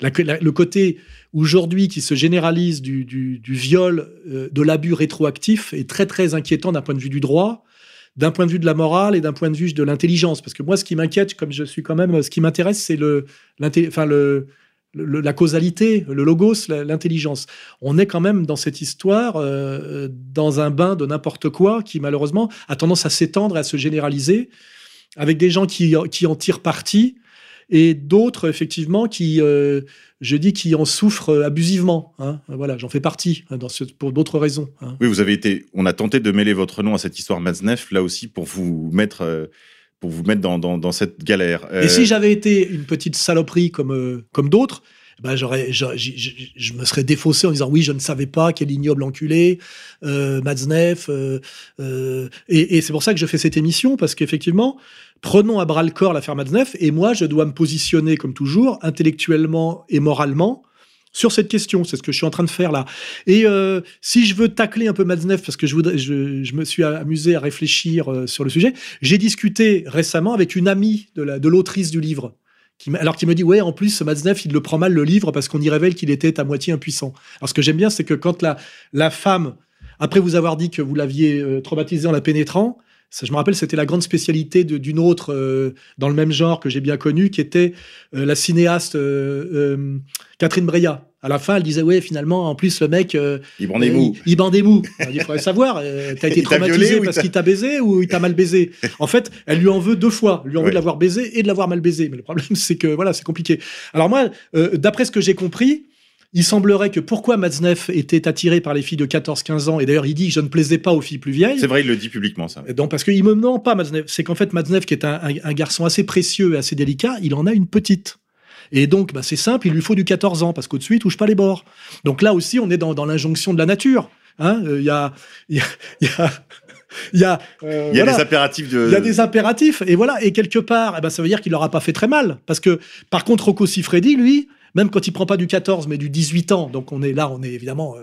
le côté aujourd'hui qui se généralise du viol, de l'abus rétroactif est très très inquiétant d'un point de vue du droit, d'un point de vue de la morale et d'un point de vue de l'intelligence, parce que moi ce qui m'inquiète, comme je suis quand même, ce qui m'intéresse c'est la causalité, le logos, l'intelligence. On est quand même dans cette histoire, dans un bain de n'importe quoi qui, malheureusement, a tendance à s'étendre et à se généraliser, avec des gens qui en tirent parti et d'autres, effectivement, qui en souffrent abusivement. Hein. Voilà, j'en fais partie, pour d'autres raisons. Hein. Oui, on a tenté de mêler votre nom à cette histoire Matzneff, là aussi, pour vous mettre... dans cette galère. Et si j'avais été une petite saloperie comme d'autres, ben je me serais défaussé en disant « Oui, je ne savais pas, quel ignoble enculé, Matzneff. » Et c'est pour ça que je fais cette émission, parce qu'effectivement, prenons à bras-le-corps l'affaire Matzneff, et moi, je dois me positionner, comme toujours, intellectuellement et moralement, sur cette question. C'est ce que je suis en train de faire là. Et si je veux tacler un peu Matzneff, parce que je me suis amusé à réfléchir sur le sujet, j'ai discuté récemment avec une amie de l'autrice du livre, qui me dit « Ouais, en plus, Matzneff, il le prend mal le livre parce qu'on y révèle qu'il était à moitié impuissant. » Alors, ce que j'aime bien, c'est que quand la femme, après vous avoir dit que vous l'aviez traumatisée en la pénétrant, ça, je me rappelle, c'était la grande spécialité d'une autre dans le même genre que j'ai bien connue, qui était la cinéaste Catherine Breillat. À la fin, elle disait « Ouais, finalement, en plus, le mec... il bandait mou. » Il bandait mou. Il faudrait savoir, t'as été traumatisé parce qu'il t'a baisé ou il t'a mal baisé. En fait, elle lui en veut deux fois. Elle lui en veut de l'avoir baisé et de l'avoir mal baisé. Mais le problème, c'est que voilà, c'est compliqué. Alors moi, d'après ce que j'ai compris, il semblerait que pourquoi Matzneff était attiré par les filles de 14-15 ans, et d'ailleurs il dit « je ne plaisais pas aux filles plus vieilles ». C'est vrai, il le dit publiquement, ça. Donc, parce qu'il me ment pas, Matzneff. C'est qu'en fait, Matzneff, qui est un garçon assez précieux et assez délicat, il en a une petite. Et donc, bah, c'est simple, il lui faut du 14 ans, parce qu'au-dessus, il touche pas les bords. Donc là aussi, on est dans l'injonction de la nature. Hein, il y a des impératifs de... Il y a des impératifs, et voilà. Et quelque part, eh ben, ça veut dire qu'il leur a pas fait très mal. Parce que, par contre, Rocco Siffredi, lui... Même quand il prend pas du 14, mais du 18 ans, donc on est évidemment,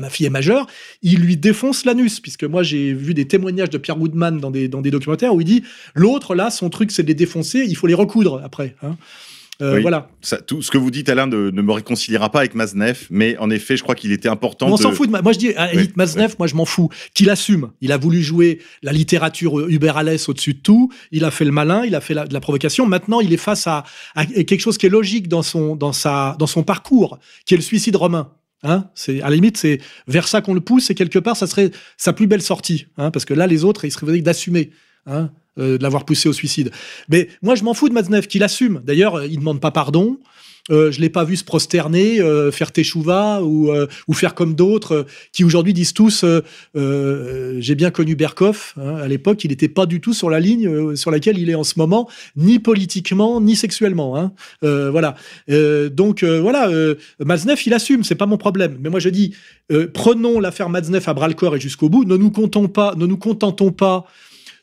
ma fille est majeure, il lui défonce l'anus, puisque moi j'ai vu des témoignages de Pierre Woodman dans des documentaires où il dit, l'autre là, son truc c'est de les défoncer, il faut les recoudre après. Hein. Oui, voilà. Ça, tout ce que vous dites, Alain, ne me réconciliera pas avec Matzneff, mais en effet, je crois qu'il était important. On s'en fout. Moi, je dis, Matzneff, moi, je m'en fous. Qu'il assume. Il a voulu jouer la littérature uberalès au-dessus de tout. Il a fait le malin, il a fait de la provocation. Maintenant, il est face à quelque chose qui est logique dans son parcours, qui est le suicide romain. Hein, c'est à la limite, c'est vers ça qu'on le pousse. Et quelque part, ça serait sa plus belle sortie, hein, parce que là, les autres, ils seraient venus d'assumer. Hein. De l'avoir poussé au suicide. Mais moi, je m'en fous de Matzneff, qu'il assume. D'ailleurs, il ne demande pas pardon. Je ne l'ai pas vu se prosterner, faire teshuva ou faire comme d'autres qui aujourd'hui disent tous j'ai bien connu Berkoff, hein, à l'époque, il n'était pas du tout sur la ligne sur laquelle il est en ce moment, ni politiquement, ni sexuellement. Hein. Voilà. Matzneff, il assume, c'est pas mon problème. Mais moi, je dis, prenons l'affaire Matzneff à bras-le-corps et jusqu'au bout. Ne nous contentons pas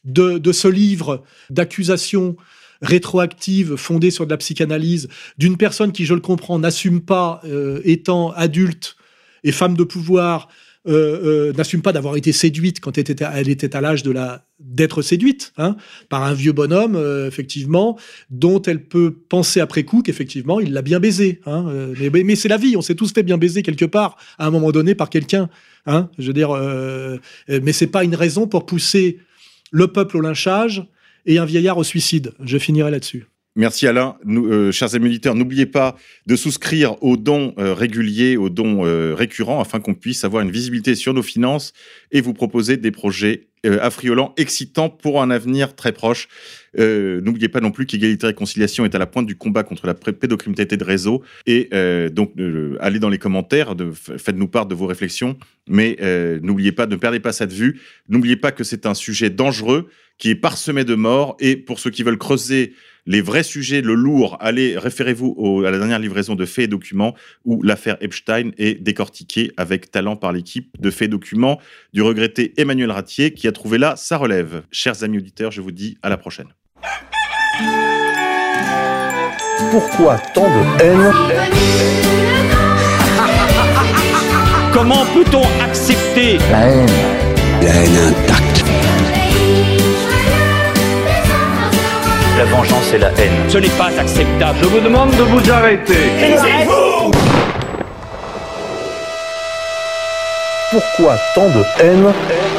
de ce livre d'accusations rétroactives fondées sur de la psychanalyse, d'une personne qui, je le comprends, n'assume pas, étant adulte et femme de pouvoir, n'assume pas d'avoir été séduite quand elle était à l'âge d'être séduite, hein, par un vieux bonhomme, effectivement, dont elle peut penser après coup qu'effectivement, il l'a bien baisé. Hein, mais c'est la vie, on s'est tous fait bien baiser quelque part, à un moment donné, par quelqu'un. Hein, je veux dire, mais c'est pas une raison pour pousser le peuple au lynchage et un vieillard au suicide. Je finirai là-dessus. Merci Alain. Nous, chers amis auditeurs, n'oubliez pas de souscrire aux dons réguliers, aux dons récurrents, afin qu'on puisse avoir une visibilité sur nos finances et vous proposer des projets affriolants, excitants pour un avenir très proche. N'oubliez pas non plus qu'Égalité et Réconciliation est à la pointe du combat contre la pédocriminalité de réseau. Et donc, allez dans les commentaires, faites-nous part de vos réflexions. Mais n'oubliez pas, ne perdez pas ça de vue. N'oubliez pas que c'est un sujet dangereux qui est parsemé de morts. Et pour ceux qui veulent creuser les vrais sujets, le lourd, allez, référez-vous à la dernière livraison de Faits et Documents où l'affaire Epstein est décortiquée avec talent par l'équipe de Faits et Documents du regretté Emmanuel Ratier qui a trouvé là sa relève. Chers amis auditeurs, je vous dis à la prochaine. Pourquoi tant de haine? Comment peut-on accepter la haine? La haine intacte. La vengeance et la haine. Ce n'est pas acceptable. Je vous demande de vous arrêter. C'est vous! Pourquoi tant de haine?